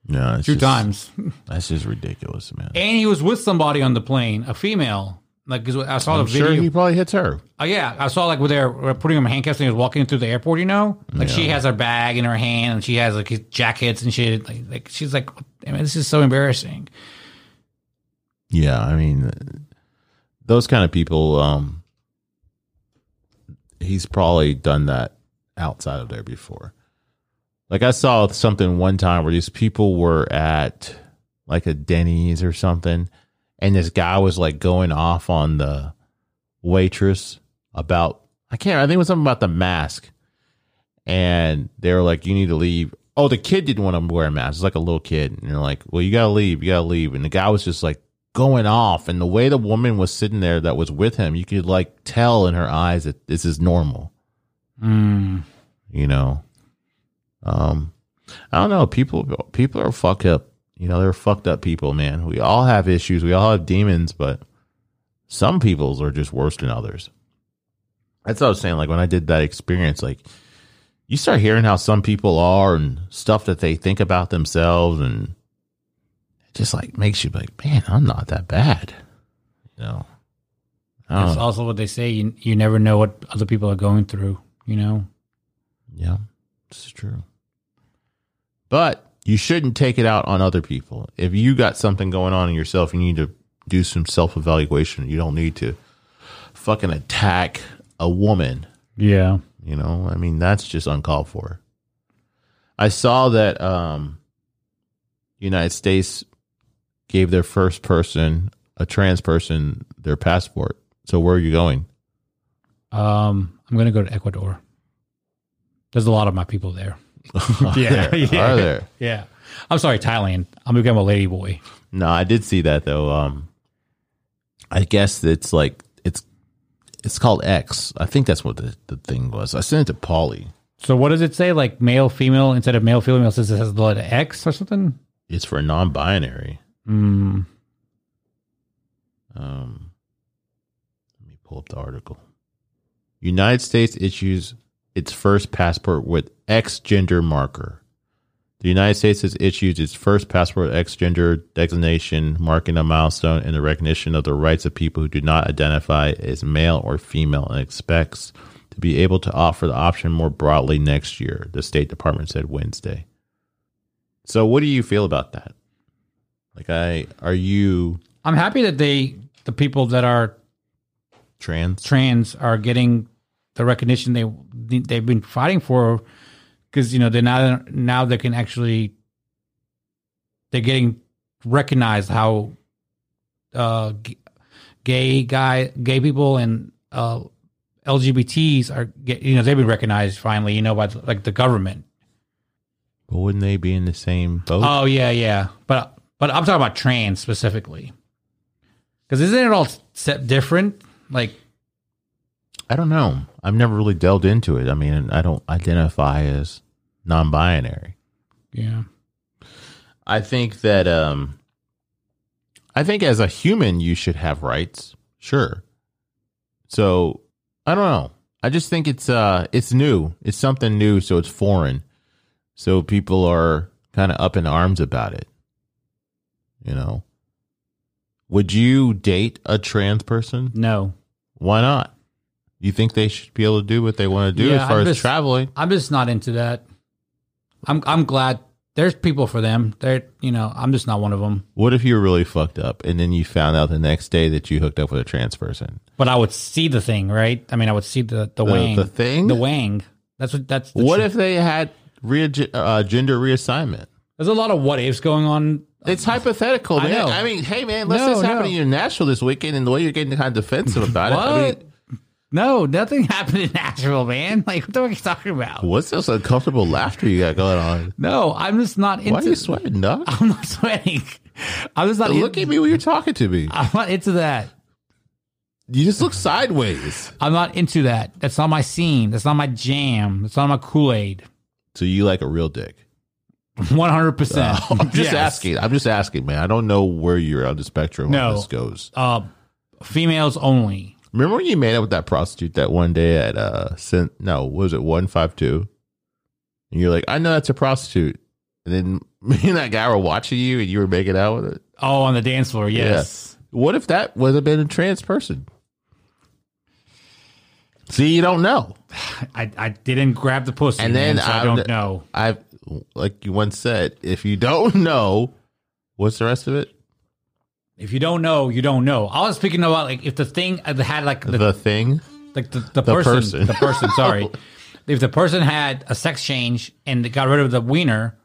No, it's Two just, times. That's just ridiculous, man. And he was with somebody on the plane, a female. Like, cause I saw I'm the video. Sure he probably hits her. Oh, yeah. I saw, like, where they were putting him in handcuffs and he was walking through the airport, you know? Like, yeah. She has her bag in her hand and she has, like, his jackets and shit. Like, like she's like, I mean, this is so embarrassing. Yeah. I mean, those kind of people, um, he's probably done that outside of there before. Like, I saw something one time where these people were at, like, a Denny's or something. And this guy was like going off on the waitress about, I can't, I think it was something about the mask. And they were like, you need to leave. Oh, the kid didn't want to wear a mask. It's like a little kid. And they're like, well, you got to leave. You got to leave. And the guy was just like going off. And the way the woman was sitting there that was with him, you could like tell in her eyes that this is normal. Mm. You know, um, I don't know. People, people are fucked up. You know, they're fucked up people, man. We all have issues. We all have demons, but some people's are just worse than others. That's what I was saying. Like, when I did that experience, like, you start hearing how some people are and stuff that they think about themselves, and it just, like, makes you like, man, I'm not that bad. You know? That's know. also what they say. You, you never know what other people are going through, you know? Yeah, it's true. But... you shouldn't take it out on other people. If you got something going on in yourself, you need to do some self-evaluation. You don't need to fucking attack a woman. Yeah. You know, I mean, that's just uncalled for. I saw that um, United States gave their first person, a trans person, their passport. So where are you going? Um, I'm going to go to Ecuador. There's a lot of my people there. yeah, there, yeah, are there? Yeah, I'm sorry, Thailand. I'm become a lady boy. No, I did see that though. Um, I guess it's like it's it's called X. I think that's what the, the thing was. I sent it to Paulie. So what does it say? Like male, female instead of male, female. Says it has the letter X or something. It's for non-binary. Mm. Um, let me pull up the article. United States issues its first passport with X gender marker. The United States has issued its first passport X gender designation, marking a milestone in the recognition of the rights of people who do not identify as male or female, and expects to to be able to offer the option more broadly next year, the State Department said Wednesday. So what do you feel about that? Like, I, are you... I'm happy that they, the people that are trans, trans are getting the recognition they, they've been fighting for, because, you know, they're not, now they can actually, they're getting recognized how uh, gay guy, gay people and uh, L G B Ts are, get, you know, they've been recognized finally, you know, by the, like the government. But wouldn't they be in the same boat? Oh, yeah, yeah. But but I'm talking about trans specifically. Because isn't it all set different? Like, I don't know. I've never really delved into it. I mean, I don't identify as non-binary. Yeah. I think that, um, I think as a human, you should have rights. Sure. So, I don't know. I just think it's uh, it's new. It's something new, so it's foreign. So people are kind of up in arms about it. You know, would you date a trans person? No. Why not? You think they should be able to do what they want to do, yeah, as far I'm as just, traveling? I'm just not into that. I'm I'm glad there's people for them. They're, you know, I'm just not one of them. What if you were really fucked up and then you found out the next day that you hooked up with a trans person? But I would see the thing, right? I mean, I would see the the, the wang. The thing? The wang. That's what that's the What truth. If they had Re- uh, gender reassignment. There's a lot of what ifs going on. It's hypothetical, man. I, I mean, hey, man, let's no, just no. happening in Nashville this weekend, and the way you're getting kind of defensive about what? it. I mean, no, nothing happened in Nashville, man. Like, what the fuck are you talking about? What's this uncomfortable laughter you got going on? No, I'm just not into... Why are you sweating, Doc? I'm not sweating. I'm just not... Look into... at me when you're talking to me. I'm not into that. You just look sideways. I'm not into that. That's not my scene. That's not my jam. That's not my Kool-Aid. So you like a real dick? one hundred percent. Uh, I'm just yes. asking. I'm just asking, man. I don't know where you're on the spectrum no. when this goes. Uh, females only. Remember when you made up with that prostitute that one day at, uh, no, what was it, one fifty-two? And you're like, I know that's a prostitute. And then me and that guy were watching you and you were making out with it? Oh, on the dance floor, yes. Yeah. What if that would have been a trans person? See, you don't know. I, I didn't grab the pussy, and then man, so I don't know. I've, like you once said, if you don't know, what's the rest of it? If you don't know, you don't know. I was speaking about like if the thing had like the, the thing, like the the, the person, person, the person. Sorry, if the person had a sex change and they got rid of the wiener,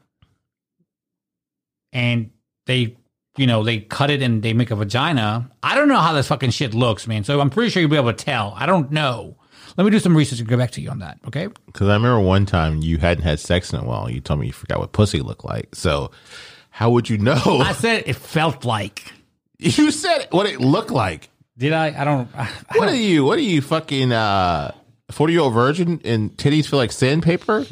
and they. You know, they cut it and they make a vagina. I don't know how this fucking shit looks, man. So I'm pretty sure you'll be able to tell. I don't know. Let me do some research and go back to you on that, okay? Because I remember one time you hadn't had sex in a while. You told me you forgot what pussy looked like. So how would you know? I said it felt like. You said what it looked like. Did I? I don't. I don't. What are you? What are you fucking uh, forty-year-old virgin and titties feel like sandpaper?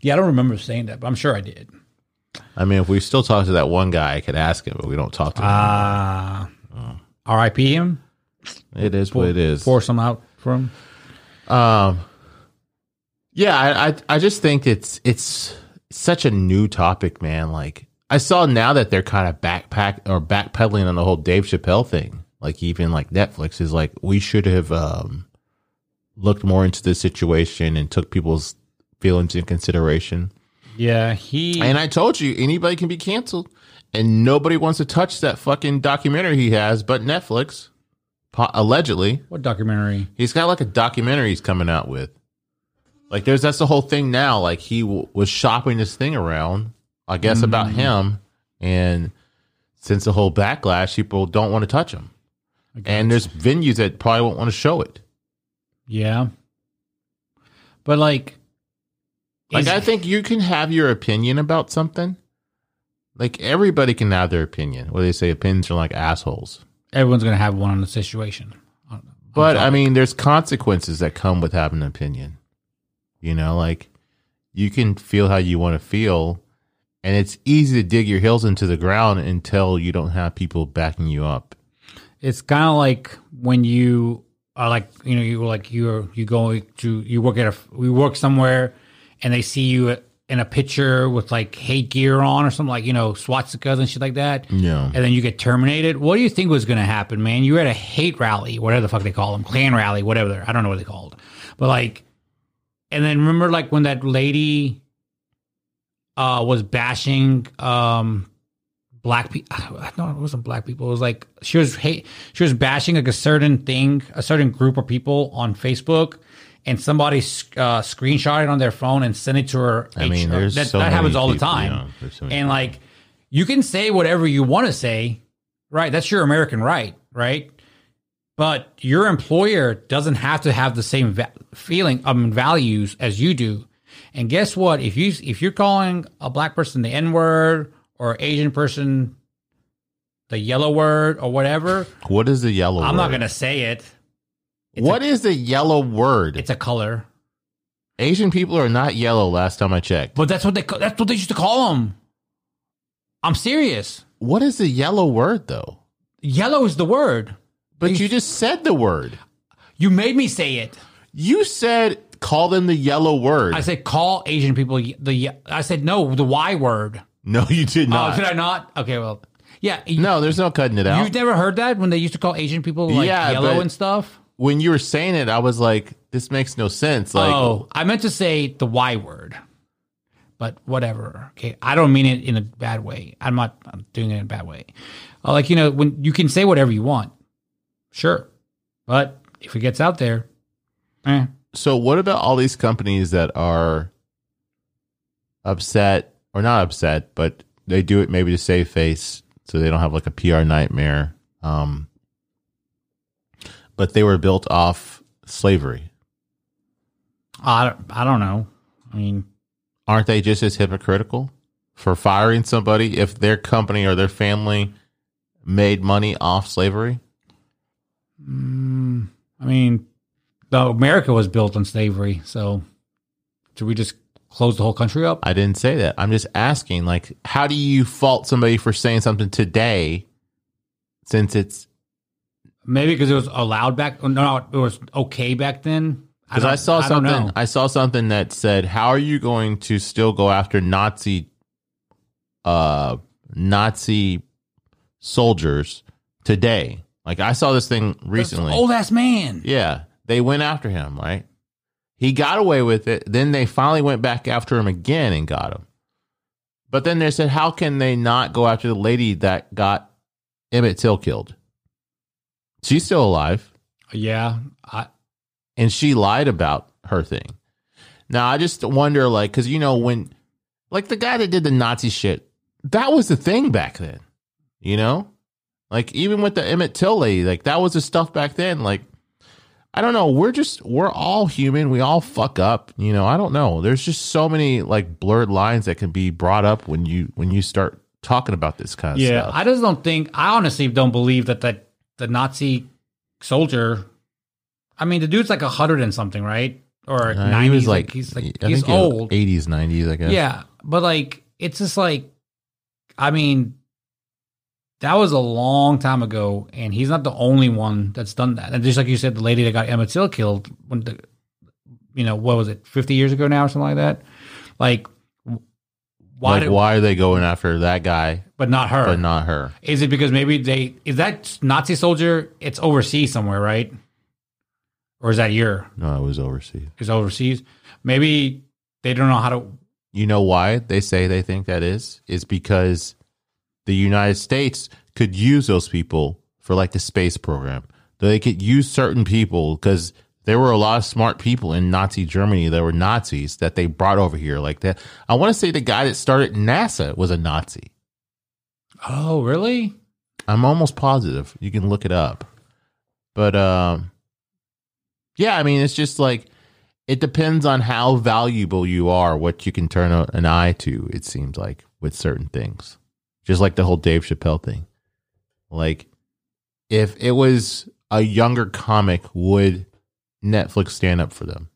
Yeah, I don't remember saying that, but I'm sure I did. I mean, if we still talk to that one guy, I could ask him, but we don't talk to him. Uh, oh. R I P him? It is pour, what it is. Pour some out for him? Um, yeah, I, I I just think it's it's such a new topic, man. Like, I saw now that they're kind of backpack or backpedaling on the whole Dave Chappelle thing. Like, even like Netflix is like, we should have um, looked more into this situation and took people's feelings in consideration. Yeah, he and I told you anybody can be canceled, and nobody wants to touch that fucking documentary he has. But Netflix, po- allegedly, what documentary? He's got like a documentary he's coming out with. Like, there's that's the whole thing now. Like, he w- was shopping this thing around, I guess, mm-hmm. about him, and since the whole backlash, people don't want to touch him, and there's venues that probably won't want to show it. Yeah, but like. Like, I think you can have your opinion about something. Like, everybody can have their opinion. What do they say? Opinions are like assholes. Everyone's going to have one on the situation. On, but, on I mean, there's consequences that come with having an opinion. You know, like, you can feel how you want to feel, and it's easy to dig your heels into the ground until you don't have people backing you up. It's kind of like when you are like, you know, you like you're you go to, you work at a, you work somewhere. And they see you in a picture with like hate gear on or something, like, you know, swastikas and shit like that. Yeah. And then you get terminated. What do you think was going to happen, man? You were at a hate rally, whatever the fuck they call them, Klan rally, whatever. I don't know what they called. But like, and then remember like when that lady uh, was bashing um, black people. I don't know, it wasn't black people. It was like she was hate. She was bashing like a certain thing, a certain group of people on Facebook. And somebody uh, screenshot it on their phone and sent it to her. I mean, there's that, so that happens all people, the time. Yeah, so and like, people. You can say whatever you want to say, right? That's your American right, right? But your employer doesn't have to have the same va- feeling, um, values as you do. And guess what? If you if you're calling a black person the N word or Asian person the yellow word or whatever, what is the yellow? I'm word? not gonna say it. It's what a, is the yellow word? It's a color. Asian people are not yellow. Last time I checked, but that's what they—that's what they used to call them. I'm serious. What is the yellow word though? Yellow is the word. But you, you just said the word. You made me say it. You said call them the yellow word. I said call Asian people the. I said no, the Y word. No, you did not. Oh, did I not? Okay, well, yeah. No, there's no cutting it out. You've never heard that when they used to call Asian people like yeah, yellow but, and stuff. When you were saying it, I was like, this makes no sense. Like, oh, I meant to say the Y word, but whatever. Okay. I don't mean it in a bad way. I'm not I'm doing it in a bad way. Uh, like, you know, when you can say whatever you want. Sure. But if it gets out there. Eh. So what about all these companies that are upset or not upset, but they do it maybe to save face so they don't have like a P R nightmare. Um, But they were built off slavery. I don't, I don't know. I mean, aren't they just as hypocritical for firing somebody if their company or their family made money off slavery? Mm, I mean, America was built on slavery, so should we just close the whole country up? I didn't say that. I'm just asking, like, how do you fault somebody for saying something today since it's maybe because it was allowed back. No, no, it was okay back then. Because I, I saw I something. I saw something that said, "How are you going to still go after Nazi, uh, Nazi soldiers today?" Like I saw this thing recently. Old ass man. Yeah, they went after him. Right, he got away with it. Then they finally went back after him again and got him. But then they said, "How can they not go after the lady that got Emmett Till killed?" She's still alive. Yeah. I, and she lied about her thing. Now, I just wonder, like, because, you know, when, like, the guy that did the Nazi shit, that was the thing back then, you know? Like, even with the Emmett Till lady, like, that was the stuff back then. Like, I don't know. We're just, we're all human. We all fuck up, you know? I don't know. There's just so many, like, blurred lines that can be brought up when you, when you start talking about this kind of yeah, stuff. Yeah, I just don't think, I honestly don't believe that that, the Nazi soldier, I mean, the dude's like a hundred and something, right? Or nah, ninety. He was like, like he's like I he's think old, eighties, nineties, I guess. Yeah, but like it's just like, I mean, that was a long time ago, and he's not the only one that's done that. And just like you said, the lady that got Emmett Till killed, when the, you know, what was it, fifty years ago now or something like that? Like, why? Like, did, why are they going after that guy? But not her. But not her. Is it because maybe they... Is that Nazi soldier, it's overseas somewhere, right? Or is that your... No, it was overseas. It's overseas. Maybe they don't know how to... You know why they say they think that is? It's because the United States could use those people for like the space program. They could use certain people because... There were a lot of smart people in Nazi Germany that were Nazis that they brought over here like that. I want to say the guy that started NASA was a Nazi. Oh, really? I'm almost positive. You can look it up. But, um, yeah, I mean, it's just like it depends on how valuable you are, what you can turn a, an eye to, it seems like, with certain things. Just like the whole Dave Chappelle thing. Like, if it was a younger comic, would Netflix stand up for them?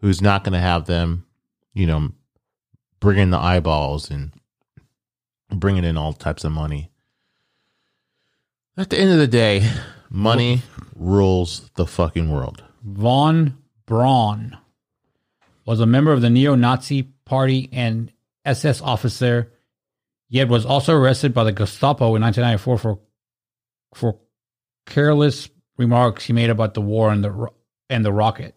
Who's not going to have them, you know, bring in the eyeballs and bringing in all types of money? At the end of the day, money rules the fucking world. Von Braun was a member of the neo-Nazi party and S S officer, yet was also arrested by the Gestapo in nineteen ninety-four for for careless remarks he made about the war and the and the rocket.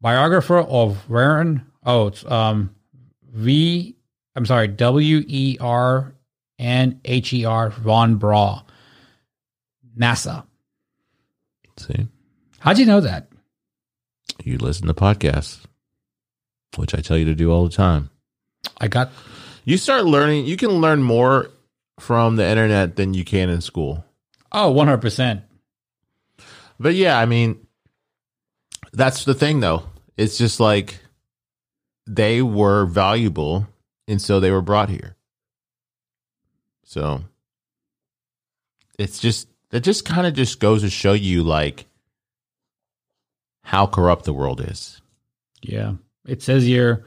Biographer of Warren Oates, um, V, I'm sorry, W E R N H E R von Braun, NASA. See, how'd you know that? You listen to podcasts, which I tell you to do all the time. I got. You start learning. You can learn more from the internet than you can in school. Oh, one hundred percent. But yeah, I mean, that's the thing, though. It's just like they were valuable, and so they were brought here. So it's just that just kind of just goes to show you, like, how corrupt the world is. Yeah. It says here,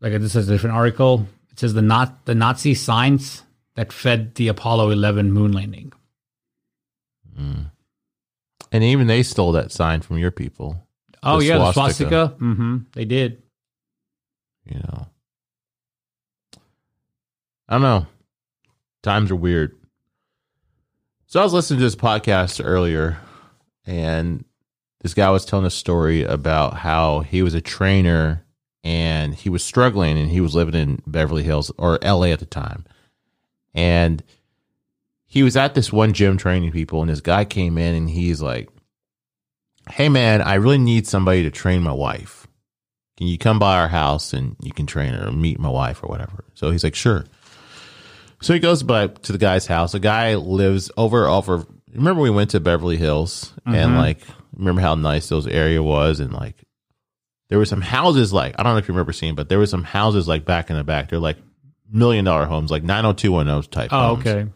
like this is a different article. It says the not the Nazi science that fed the Apollo eleven moon landing. Mm. And even they stole that sign from your people. Oh, the yeah, swastika. the swastika. Mm-hmm. They did. You know. I don't know. Times are weird. So I was listening to this podcast earlier, and this guy was telling a story about how he was a trainer and he was struggling, and he was living in Beverly Hills or L A at the time. And he was at this one gym training people, and this guy came in and he's like, "Hey man, I really need somebody to train my wife. Can you come by our house and you can train her or meet my wife or whatever?" So he's like, "Sure." So he goes by to the guy's house. The guy lives over, over, remember we went to Beverly Hills mm-hmm. and like, remember how nice those area was, and like there were some houses, like I don't know if you remember seeing, but there were some houses like back in the back. They're like million dollar homes, like nine oh two one oh type oh, homes. Oh, okay.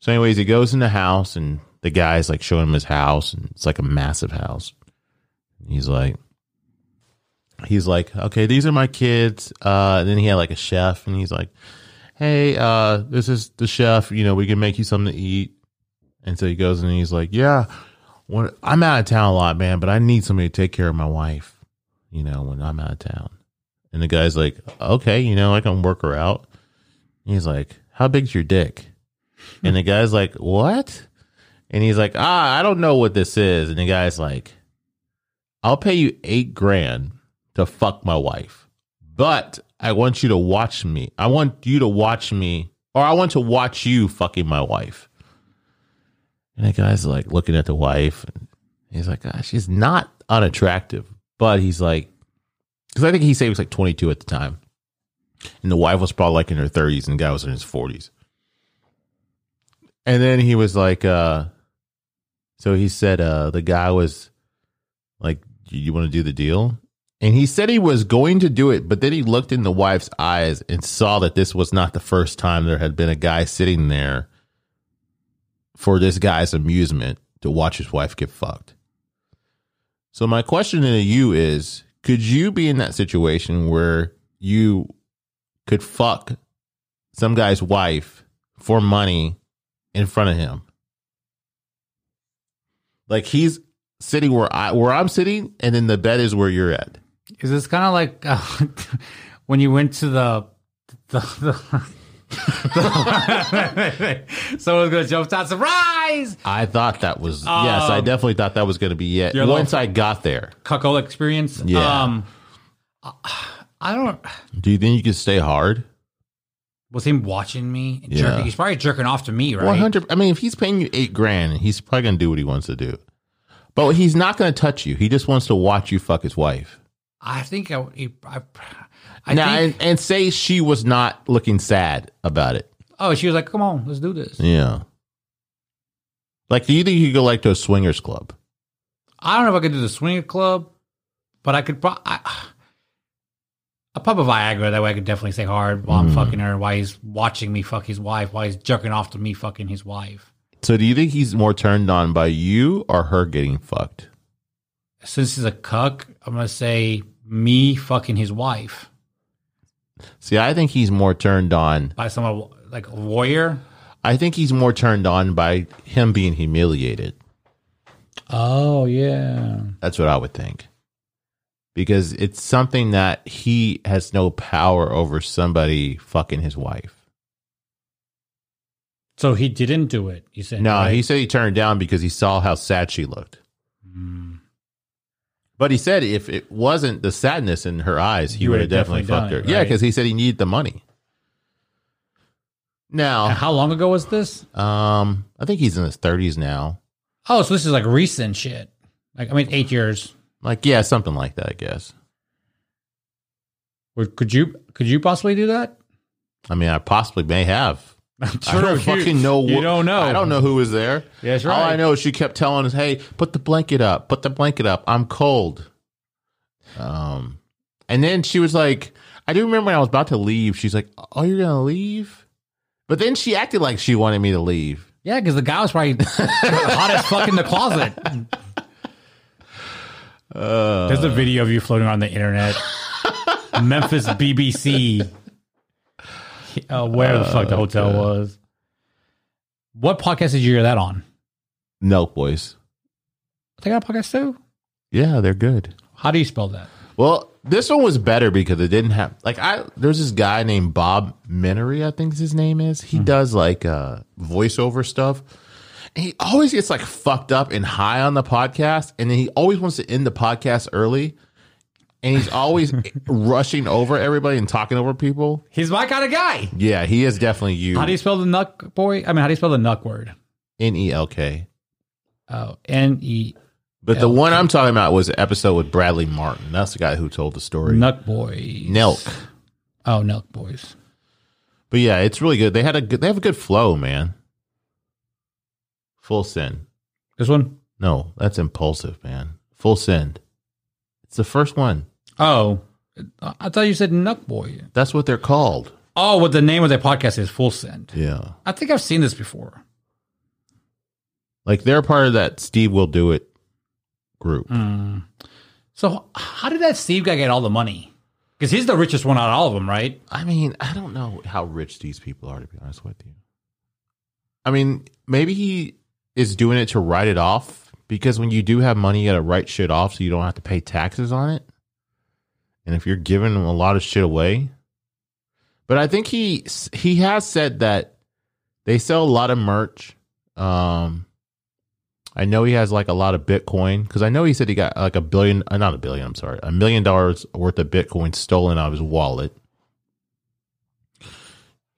So anyways, he goes in the house and the guy's like showing him his house, and it's like a massive house. He's like he's like, "Okay, these are my kids." Uh and then he had like a chef, and he's like, "Hey, uh, this is the chef, you know, we can make you something to eat." And so he goes and he's like, "Yeah. When I'm out of town a lot, man, but I need somebody to take care of my wife, you know, when I'm out of town." And the guy's like, "Okay, you know, I can work her out." And he's like, "How big's your dick?" And the guy's like, "What?" And he's like, ah, "I don't know what this is." And the guy's like, "I'll pay you eight grand to fuck my wife, but I want you to watch me. I want you to watch me, or I want to watch you fucking my wife." And the guy's like looking at the wife, and he's like, "Gosh, she's not unattractive," but he's like, because I think he said he was like twenty-two at the time, and the wife was probably like in her thirties, and the guy was in his forties. And then he was like, uh, so he said, uh, the guy was like, "You want to do the deal?" And he said he was going to do it, but then he looked in the wife's eyes and saw that this was not the first time there had been a guy sitting there for this guy's amusement to watch his wife get fucked. So my question to you is, could you be in that situation where you could fuck some guy's wife for money in front of him? Like he's sitting where I, where I'm sitting, and then the bed is where you're at. Is this kind of like uh, when you went to the, the, the someone's gonna jump out, surprise! I thought that was um, yes. I definitely thought that was gonna be it. Once I got there, cuckold experience. Yeah. Um, I don't. Do you think you could stay hard? Was him watching me? And yeah. Jerking. He's probably jerking off to me, right? One hundred. I mean, if he's paying you eight grand, he's probably gonna do what he wants to do. But he's not gonna touch you. He just wants to watch you fuck his wife. I think I. I I now think, and, and say she was not looking sad about it. Oh, she was like, "Come on, let's do this." Yeah. Like, do you think you could go like to a swingers club? I don't know if I could do the swinger club, but I could. I I'd pop a Viagra that way. I could definitely stay hard while I'm mm. fucking her, while he's watching me fuck his wife, while he's jerking off to me fucking his wife. So, do you think he's more turned on by you or her getting fucked? Since he's a cuck, I'm gonna say me fucking his wife. See, I think he's more turned on by someone like a warrior. I think he's more turned on by him being humiliated. Oh yeah, that's what I would think. because it's something that he has no power over somebody fucking his wife. So he didn't do it, you said? No, right? He said he turned it down because he saw how sad she looked. Mm. But he said if it wasn't the sadness in her eyes, he would have definitely, definitely fucked her. It, right? Yeah, because he said he needed the money. Now, now, how long ago was this? Um, I think he's in his thirties now. Oh, so this is like recent shit. Like, I mean, eight years. Like, yeah, something like that, I guess. Well, could you could you possibly do that? I mean, I possibly may have. I'm sure I don't fucking you, know. Wh- you don't know. I don't know who was there. Yes, right. All I know is she kept telling us, "Hey, put the blanket up. Put the blanket up. I'm cold." Um, and then she was like, "I do remember when I was about to leave." She's like, "Oh, you're gonna leave?" But then she acted like she wanted me to leave. Yeah, because the guy was probably hot as fuck in the closet. Uh, There's a video of you floating on the internet. Memphis B B C. Uh, where uh, the fuck the hotel okay. was. What podcast did you hear that on? Milk Boys. They got a podcast too? Yeah, they're good. How do you spell that? Well, this one was better because it didn't have like I. There's this guy named Bob Minery, I think his name is. He mm-hmm. does like uh, voiceover stuff, and he always gets like fucked up and high on the podcast, and then he always wants to end the podcast early, and he's always rushing over everybody and talking over people. He's my kind of guy. Yeah, he is definitely you. How do you spell the Nuck boy? I mean, how do you spell the Nuck word? N E L K. Oh, N E. But the one I'm talking about was an episode with Bradley Martin. That's the guy who told the story. Nuck Boys. Nelk. Oh, Nelk Boys. But yeah, it's really good. They had a good, they have a good flow, man. Full Send. This one? No, that's Impulsive, man. Full Send. It's the first one. Oh, I thought you said Nuck Boy. That's what they're called. Oh, what the name of their podcast is? Full Send. Yeah. I think I've seen this before. Like they're part of that Steve Will Do It group. Mm. So how did that Steve guy get all the money? Because he's the richest one out of all of them, right? I mean, I don't know how rich these people are, to be honest with you. I mean, maybe he is doing it to write it off, because when you do have money, you gotta write shit off so you don't have to pay taxes on it. And if you're giving them a lot of shit away. But I think he he has said that they sell a lot of merch. Um I know he has like a lot of Bitcoin, because I know he said he got like a billion, not a billion, I'm sorry, a million dollars worth of Bitcoin stolen out of his wallet.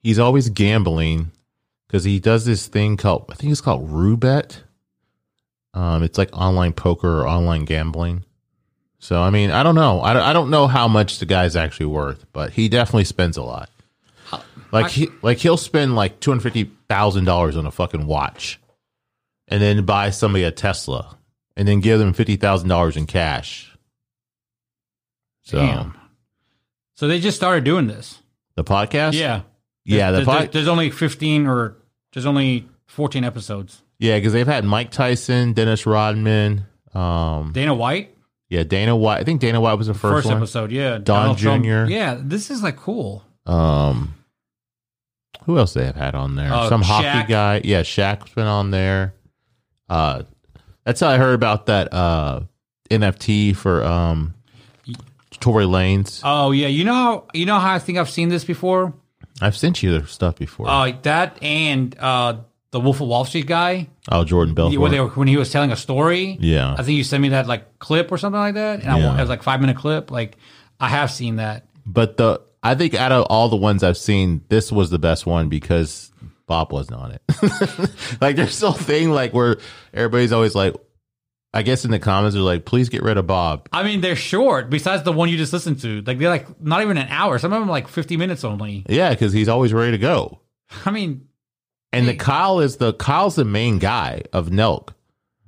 He's always gambling because he does this thing called, I think it's called Roulette. Um, it's like online poker or online gambling. So, I mean, I don't know. I, I don't know how much the guy's actually worth, but he definitely spends a lot. Like, I, he, like he'll spend like two hundred fifty thousand dollars on a fucking watch. And then buy somebody a Tesla and then give them fifty thousand dollars in cash. So, damn. So they just started doing this. The podcast? Yeah. Yeah. There's, the pod- there's only fifteen or there's only fourteen episodes. Yeah. Cause they've had Mike Tyson, Dennis Rodman, um, Dana White. Yeah. Dana White. I think Dana White was the first, first one. episode. Yeah. Don Donald Junior Trump. Yeah. This is like cool. Um, who else they have had on there? Uh, Some Shaq. Hockey guy. Yeah. Shaq's been on there. Uh, that's how I heard about that uh, N F T for um, Tory Lanez. Oh yeah, you know how you know how I think I've seen this before. I've sent you their stuff before. Uh, that and uh, the Wolf of Wall Street guy. Oh, Jordan Belfort. When, they were, when he was telling a story. Yeah, I think you sent me that like clip or something like that, and yeah. I, it was like five minute clip. Like I have seen that. But the I think out of all the ones I've seen, this was the best one because Bob wasn't on it. Like there's still thing like where everybody's always like, I guess in the comments they're like, please get rid of Bob. I mean, they're short. Besides the one you just listened to, like they're like not even an hour. Some of them are like fifty minutes only. Yeah, because he's always ready to go. I mean, and hey. the Kyle is the Kyle's the main guy of Nelk,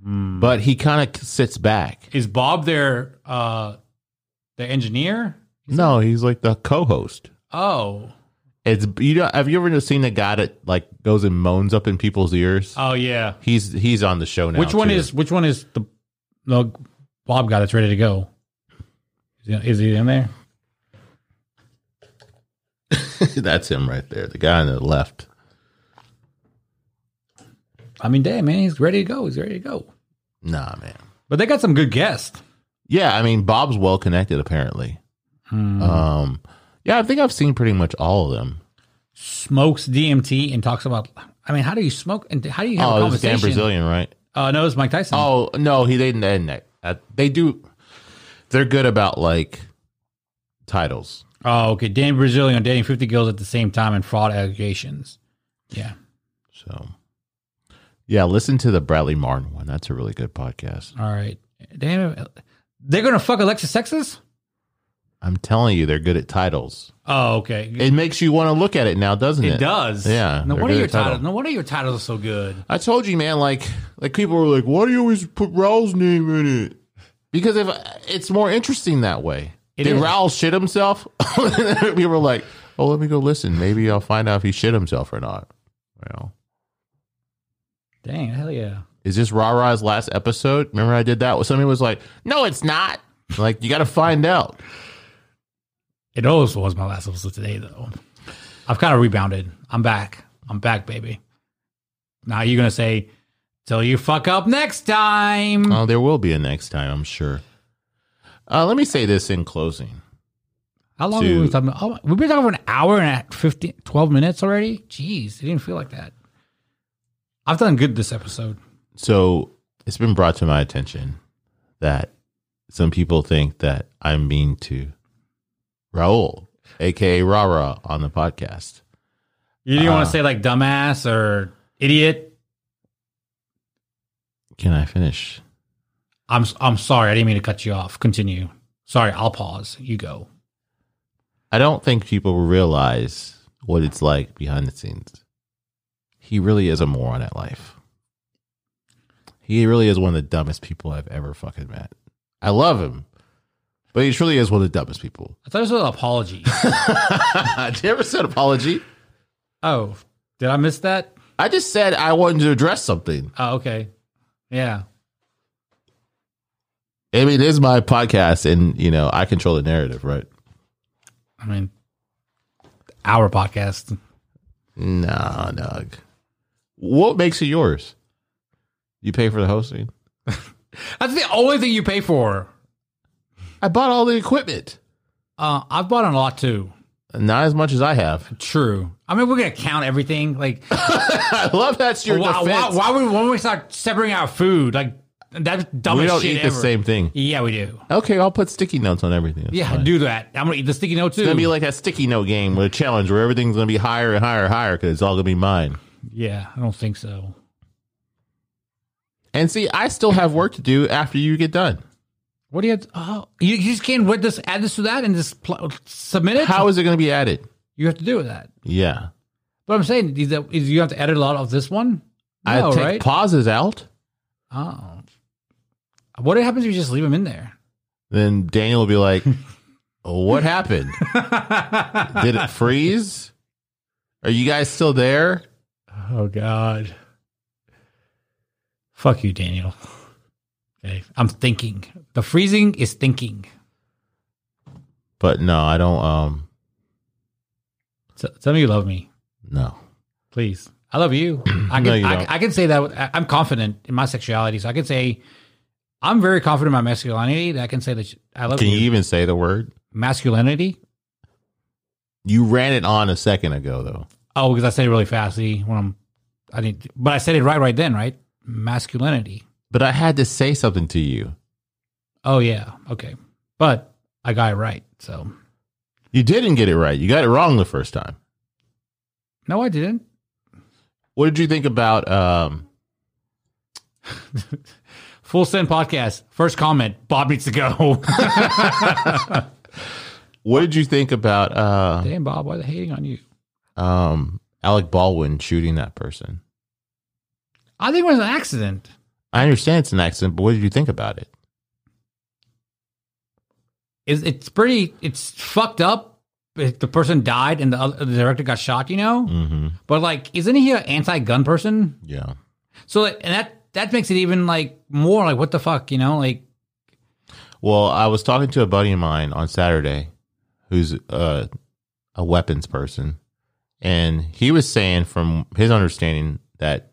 mm. but he kind of sits back. Is Bob their uh, the engineer? Is no, that- he's like the co-host. Oh. It's you know have you ever seen a guy that like goes and moans up in people's ears? Oh yeah, he's he's on the show now. Which one too. is which one is the, the Bob guy that's ready to go? Is he, is he in there? That's him right there, the guy on the left. I mean, damn man, he's ready to go. He's ready to go. Nah, man. But they got some good guests. Yeah, I mean, Bob's well connected apparently. Hmm. Um, yeah, I think I've seen pretty much all of them. Smokes D M T and talks about. I mean, how do you smoke? And how do you have oh, a conversation? Oh, it's Dan Brazilian, right? Uh, no, it was Mike Tyson. Oh no, he didn't. They, they, they do. They're good about like titles. Oh, okay. Dan Brazilian dating fifty girls at the same time and fraud allegations. Yeah. So, yeah, listen to the Bradley Martin one. That's a really good podcast. All right. Damn, they're going to fuck Alexis Texas? I'm telling you, they're good at titles. Oh, okay. It makes you want to look at it now, doesn't it? It does. Yeah. No wonder your titles. No wonder your titles are so good. I told you, man. Like, like people were like, "Why do you always put Raul's name in it?" Because if it's more interesting that way. It Did is. Raul shit himself? We were like, "Oh, let me go listen. Maybe I'll find out if he shit himself or not." Well, dang, hell yeah! Is this Ra-Ra's last episode? Remember, I did that. Somebody was like, "No, it's not." Like, you got to find out. It also was my last episode today, though. I've kind of rebounded. I'm back. I'm back, baby. Now you're going to say, till you fuck up next time. Oh, there will be a next time, I'm sure. Uh, let me say this in closing. How long to, were we talking about? Oh, we've been talking for an hour and fifteen, twelve minutes already? Jeez, it didn't feel like that. I've done good this episode. So it's been brought to my attention that some people think that I'm mean to Raul, a k a. Ra-Ra, on the podcast. You didn't uh, want to say like dumbass or idiot? Can I finish? I'm I'm sorry. I didn't mean to cut you off. Continue. Sorry, I'll pause. You go. I don't think people realize what it's like behind the scenes. He really is a moron at life. He really is one of the dumbest people I've ever fucking met. I love him. But he truly is one of the dumbest people. I thought it was an apology. Did you ever say apology? Oh, did I miss that? I just said I wanted to address something. Oh, okay. Yeah. I mean, it is my podcast, and, you know, I control the narrative, right? I mean, our podcast. Nah, Nug. What makes it yours? You pay for the hosting? That's the only thing you pay for. I bought all the equipment. Uh, I've bought a lot, too. Not as much as I have. True. I mean, we're going to count everything. Like, I love that's your why, defense. Why, why would when we start separating our food? Like, that's dumb as shit. We don't eat ever. The same thing. Yeah, we do. Okay, I'll put sticky notes on everything. That's yeah, fine. Do that. I'm going to eat the sticky note, too. It's going to be like a sticky note game with a challenge where everything's going to be higher and higher and higher because it's all going to be mine. Yeah, I don't think so. And see, I still have work to do after you get done. What do you? Have to, oh, you, you just can't with this add this to that and just pl- submit it. How is it going to be added? You have to do with that. Yeah, but I'm saying is, that, is you have to edit a lot of this one. No, I take right? pauses out. Oh, what happens if you just leave them in there? Then Daniel will be like, oh, "What happened? Did it freeze? Are you guys still there? Oh God, fuck you, Daniel." Okay. I'm thinking. The freezing is thinking. But no, I don't. Um... So, tell me you love me. No. Please. I love you. I can, no, you I, don't. I can say that. I'm confident in my sexuality. So I can say, I'm very confident in my masculinity. That I can say that I love you. Can you even say the word? Masculinity? You ran it on a second ago, though. Oh, because I said it really fast. See, when I'm, I didn't, but I said it right, right then, right? Masculinity. But I had to say something to you. Oh, yeah. Okay. But I got it right, so. You didn't get it right. You got it wrong the first time. No, I didn't. What did you think about... Um... Full Send Podcast. First comment, Bob needs to go. What did you think about... Uh, Damn, Bob, why are they hating on you? Um, Alec Baldwin shooting that person. I think it was an accident. I understand it's an accident, but what did you think about it? It's, it's pretty, it's fucked up. The person died and the, other, the director got shot, you know? Mm-hmm. But like, isn't he an anti-gun person? Yeah. So, and that, that makes it even like more like, what the fuck, you know? Like, well, I was talking to a buddy of mine on Saturday who's uh, a weapons person. And he was saying from his understanding that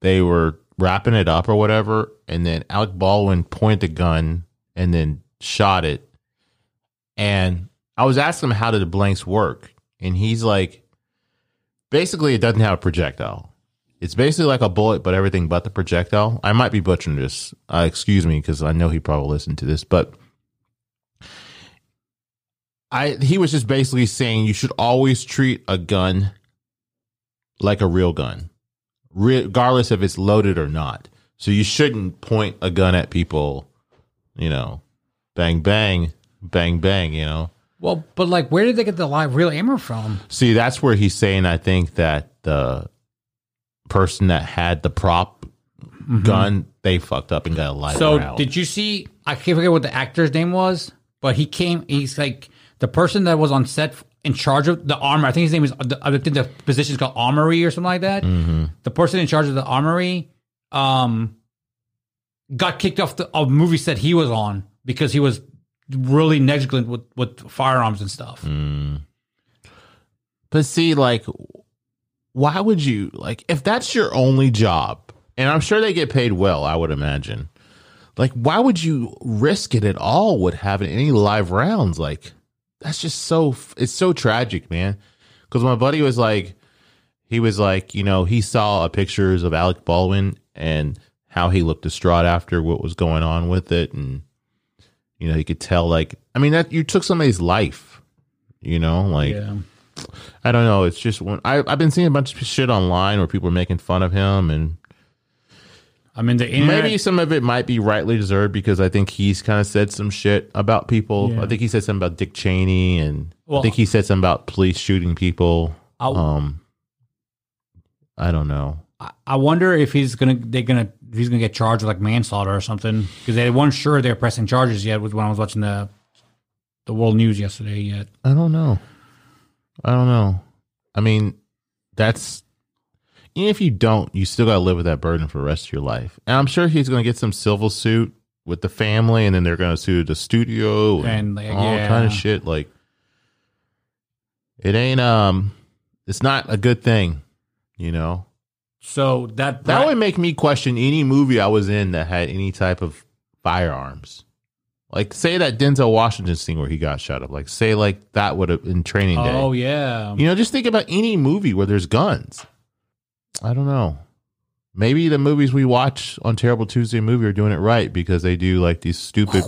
they were wrapping it up or whatever, and then Alec Baldwin pointed the gun and then shot it. And I was asking him, how do the blanks work? And he's like, basically, it doesn't have a projectile. It's basically like a bullet, but everything but the projectile. I might be butchering this. Uh, excuse me, because I know he probably listened to this. But I, he was just basically saying you should always treat a gun like a real gun, regardless if it's loaded or not. So you shouldn't point a gun at people, you know, bang, bang, bang, bang, you know. Well, but, like, where did they get the live real ammo from? See, that's where he's saying, I think, that the person that had the prop mm-hmm. gun, they fucked up and got a live so round. So did you see, I can't forget what the actor's name was, but he came, he's like, the person that was on set in charge of the armor, I think his name is, I think the position is called Armory or something like that. Mm-hmm. The person in charge of the Armory um, got kicked off the, a movie set he was on because he was really negligent with, with firearms and stuff. Mm. But see, like, why would you, like, if that's your only job, and I'm sure they get paid well, I would imagine, like, why would you risk it at all with having any live rounds? Like, that's just so, it's so tragic, man. Because my buddy was like, he was like, you know, he saw pictures of Alec Baldwin and how he looked distraught after what was going on with it, and you know, you could tell, like, I mean, that you took somebody's life, you know, like, yeah. I don't know. It's just when I, I've been seeing a bunch of shit online where people are making fun of him. And I mean, the internet, maybe some of it might be rightly deserved, because I think he's kind of said some shit about people. Yeah. I think he said something about Dick Cheney, and well, I think he said something about police shooting people. I, um, I don't know. I, I wonder if he's going to, they're going to, he's going to get charged with, like, manslaughter or something, because they weren't sure they're pressing charges yet. Was when I was watching the the world news yesterday. Yet I don't know. I don't know. I mean, that's, even if you don't, you still got to live with that burden for the rest of your life. And I'm sure he's going to get some civil suit with the family, and then they're going to sue the studio and, and like, all yeah. kind of shit. Like, it ain't um, it's not a good thing, you know. So that, that that would make me question any movie I was in that had any type of firearms. Like, say that Denzel Washington scene where he got shot up. Like, say, like, that would have in Training Day. Oh, yeah. You know, just think about any movie where there's guns. I don't know. Maybe the movies we watch on Terrible Tuesday Movie are doing it right, because they do, like, these stupid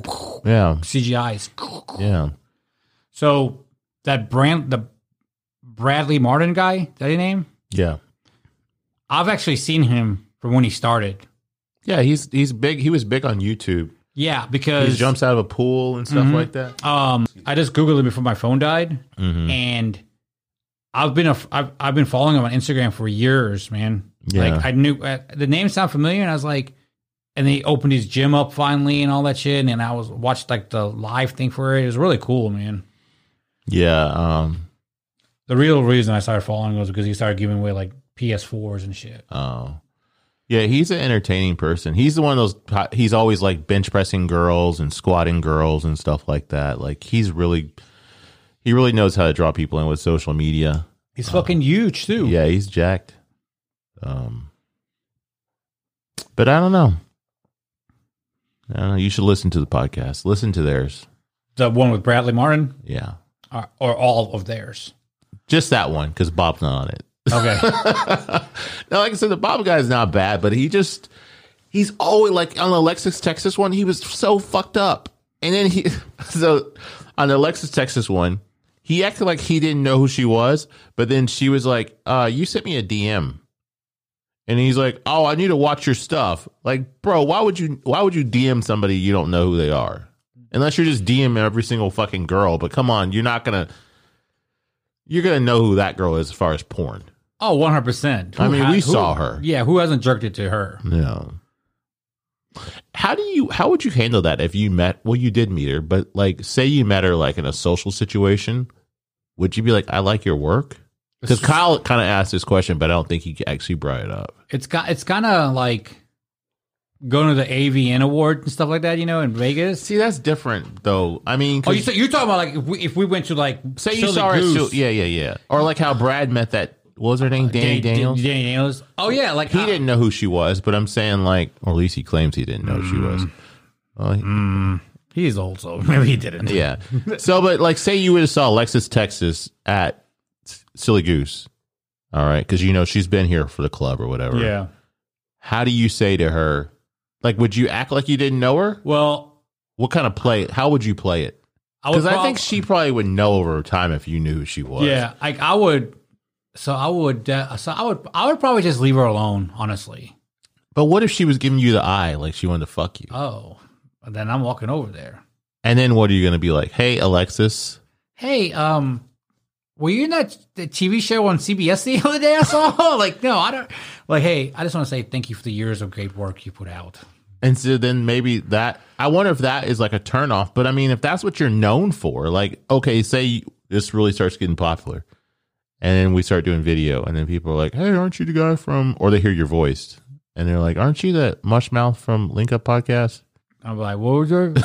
yeah C G Is. Yeah. So that brand, the Bradley Martin guy, is that his name? Yeah. I've actually seen him from when he started. Yeah, he's he's big. He was big on YouTube. Yeah, because he jumps out of a pool and stuff mm-hmm. like that. Um, I just Googled him before my phone died, mm-hmm. and I've been a, I've I've been following him on Instagram for years, man. Yeah. Like, I knew uh, the name sounded familiar, and I was like, and they opened his gym up finally and all that shit, and I was watched like the live thing for it. It was really cool, man. Yeah. Um, the real reason I started following him was because he started giving away, like, P S fours and shit. Oh, yeah, he's an entertaining person. He's the one of those. He's always, like, bench pressing girls and squatting girls and stuff like that. Like, he's really, he really knows how to draw people in with social media. He's um, fucking huge too. Yeah, he's jacked. Um, but I don't know. I don't know. You should listen to the podcast. Listen to theirs. The one with Bradley Martin. Yeah, or, or all of theirs. Just that one, because Bob's not on it. Okay. Now, like I said, the Bob guy is not bad, but he just, he's always, like, on the Alexis Texas one, he was so fucked up. And then he, so on the Alexis Texas one, he acted like he didn't know who she was, but then she was like, uh, you sent me a D M. And he's like, oh, I need to watch your stuff. Like, bro, why would you, why would you D M somebody you don't know who they are? Unless you're just DMing every single fucking girl, but come on, you're not going to, you're going to know who that girl is as far as porn. Oh, one hundred percent. I mean, has, we who, saw her. Yeah, who hasn't jerked it to her? No. How do you, how would you handle that if you met, well, you did meet her, but, like, say you met her, like, in a social situation, would you be like, I like your work? Because Kyle kind of asked this question, but I don't think he actually brought it up. It's got, it's kind of like going to the A V N award and stuff like that, you know, in Vegas. See, that's different, though. I mean, oh, you say, you're talking about, like, if we, if we went to, like, say you saw her, yeah, yeah, yeah, or like how Brad met that what was her name? Uh, Danny Dan, Daniels? Danny Daniels. Oh, yeah. Like He I, didn't know who she was, but I'm saying, like, or at least he claims he didn't know mm, who she was. Well, he, mm, he's old, so maybe he didn't. Yeah. So, but, like, say you would have saw Alexis Texas at Silly Goose, all right? Because, you know, she's been here for the club or whatever. Yeah. How do you say to her, like, would you act like you didn't know her? Well, what kind of play? How would you play it? Because I, I think she probably would know over time if you knew who she was. Yeah, like I would. So I would. Uh, so I would. I would probably just leave her alone, honestly. But what if she was giving you the eye, like she wanted to fuck you? Oh, then I'm walking over there. And then what are you going to be like? Hey, Alexis. Hey, um, were you in that the T V show on C B S the other day? I saw. Like, no, I don't. Like, hey, I just want to say thank you for the years of great work you put out. And so then maybe that, I wonder if that is like a turnoff. But I mean, if that's what you're known for, like, okay, say this really starts getting popular and then we start doing video and then people are like, hey, aren't you the guy from, or they hear your voice and they're like, aren't you that mushmouth from Link Up Podcast? I'm like, what was your, and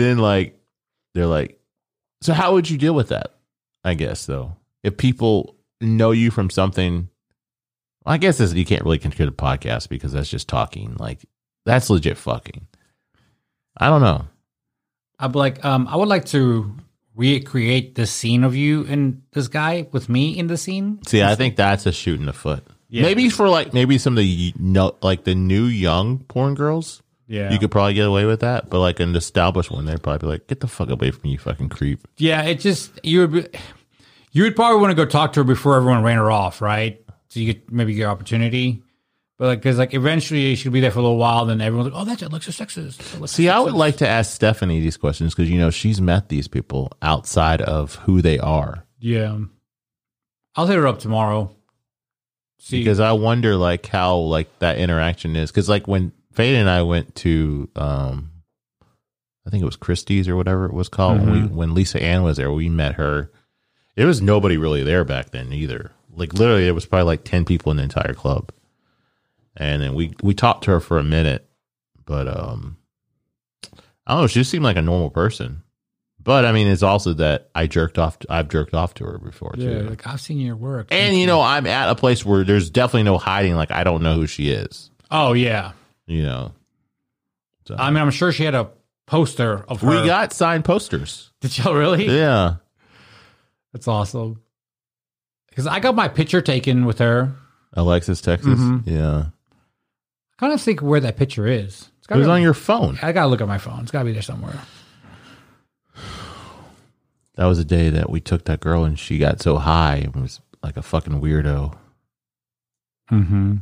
then like, they're like, so how would you deal with that? I guess though, if people know you from something. I guess you can't really consider a podcast because that's just talking. Like, that's legit fucking. I don't know. I'd be like, um, I would like to recreate the scene of you and this guy with me in the scene. See, I think that's a shoot in the foot. Yeah. Maybe for like, maybe some of the, like the new young porn girls. Yeah. You could probably get away with that. But like an established one, they'd probably be like, get the fuck away from me, you fucking creep. Yeah. It just, you would, be, you would probably want to go talk to her before everyone ran her off, right? So you get maybe your opportunity, but like, because like eventually she'll be there for a little while, then everyone's like, "Oh, that looks so sexist." See, I would like to ask Stephanie these questions because you know she's met these people outside of who they are. Yeah, I'll hit her up tomorrow. See, because I wonder like how like that interaction is because like when Faye and I went to, um, I think it was Christie's or whatever it was called mm-hmm. when we, when Lisa Ann was there, we met her. There was nobody really there back then either. Like, literally, there was probably, like, ten people in the entire club. And then we, we talked to her for a minute. But, um, I don't know. She just seemed like a normal person. But, I mean, it's also that I jerked off. To, I've jerked off to her before, yeah, too. Like, I've seen your work. And, you know, I'm at a place where there's definitely no hiding. Like, I don't know who she is. Oh, yeah. You know. So. I mean, I'm sure she had a poster of her. We got signed posters. Did y'all really? Yeah. That's awesome. Because I got my picture taken with her. Alexis, Texas? Mm-hmm. Yeah. I kind of think where that picture is. It's it was be, on your phone. I got to look at my phone. It's got to be there somewhere. That was the day that we took that girl and she got so high and was like a fucking weirdo. Mm-hmm.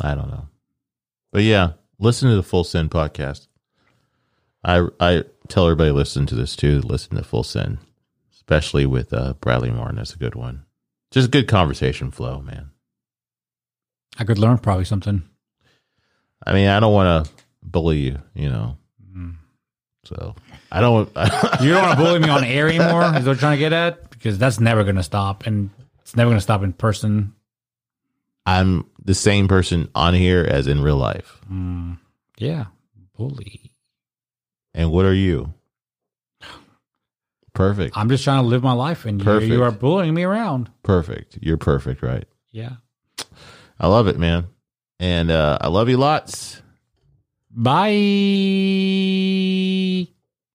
I don't know. But yeah, listen to the Full Send podcast. I, I tell everybody listen to this too. Listen to Full Send. Especially with uh, Bradley Martin. That's a good one. Just good conversation flow, man. I could learn probably something. I mean, I don't want to bully you, you know. Mm. So I don't. You don't want to bully me on air anymore? Is what you're trying to get at? Because that's never going to stop. And it's never going to stop in person. I'm the same person on here as in real life. Mm. Yeah. Bully. And what are you? Perfect. I'm just trying to live my life, and you, you are bullying me around. Perfect. You're perfect, right? Yeah. I love it, man. And uh, I love you lots. Bye.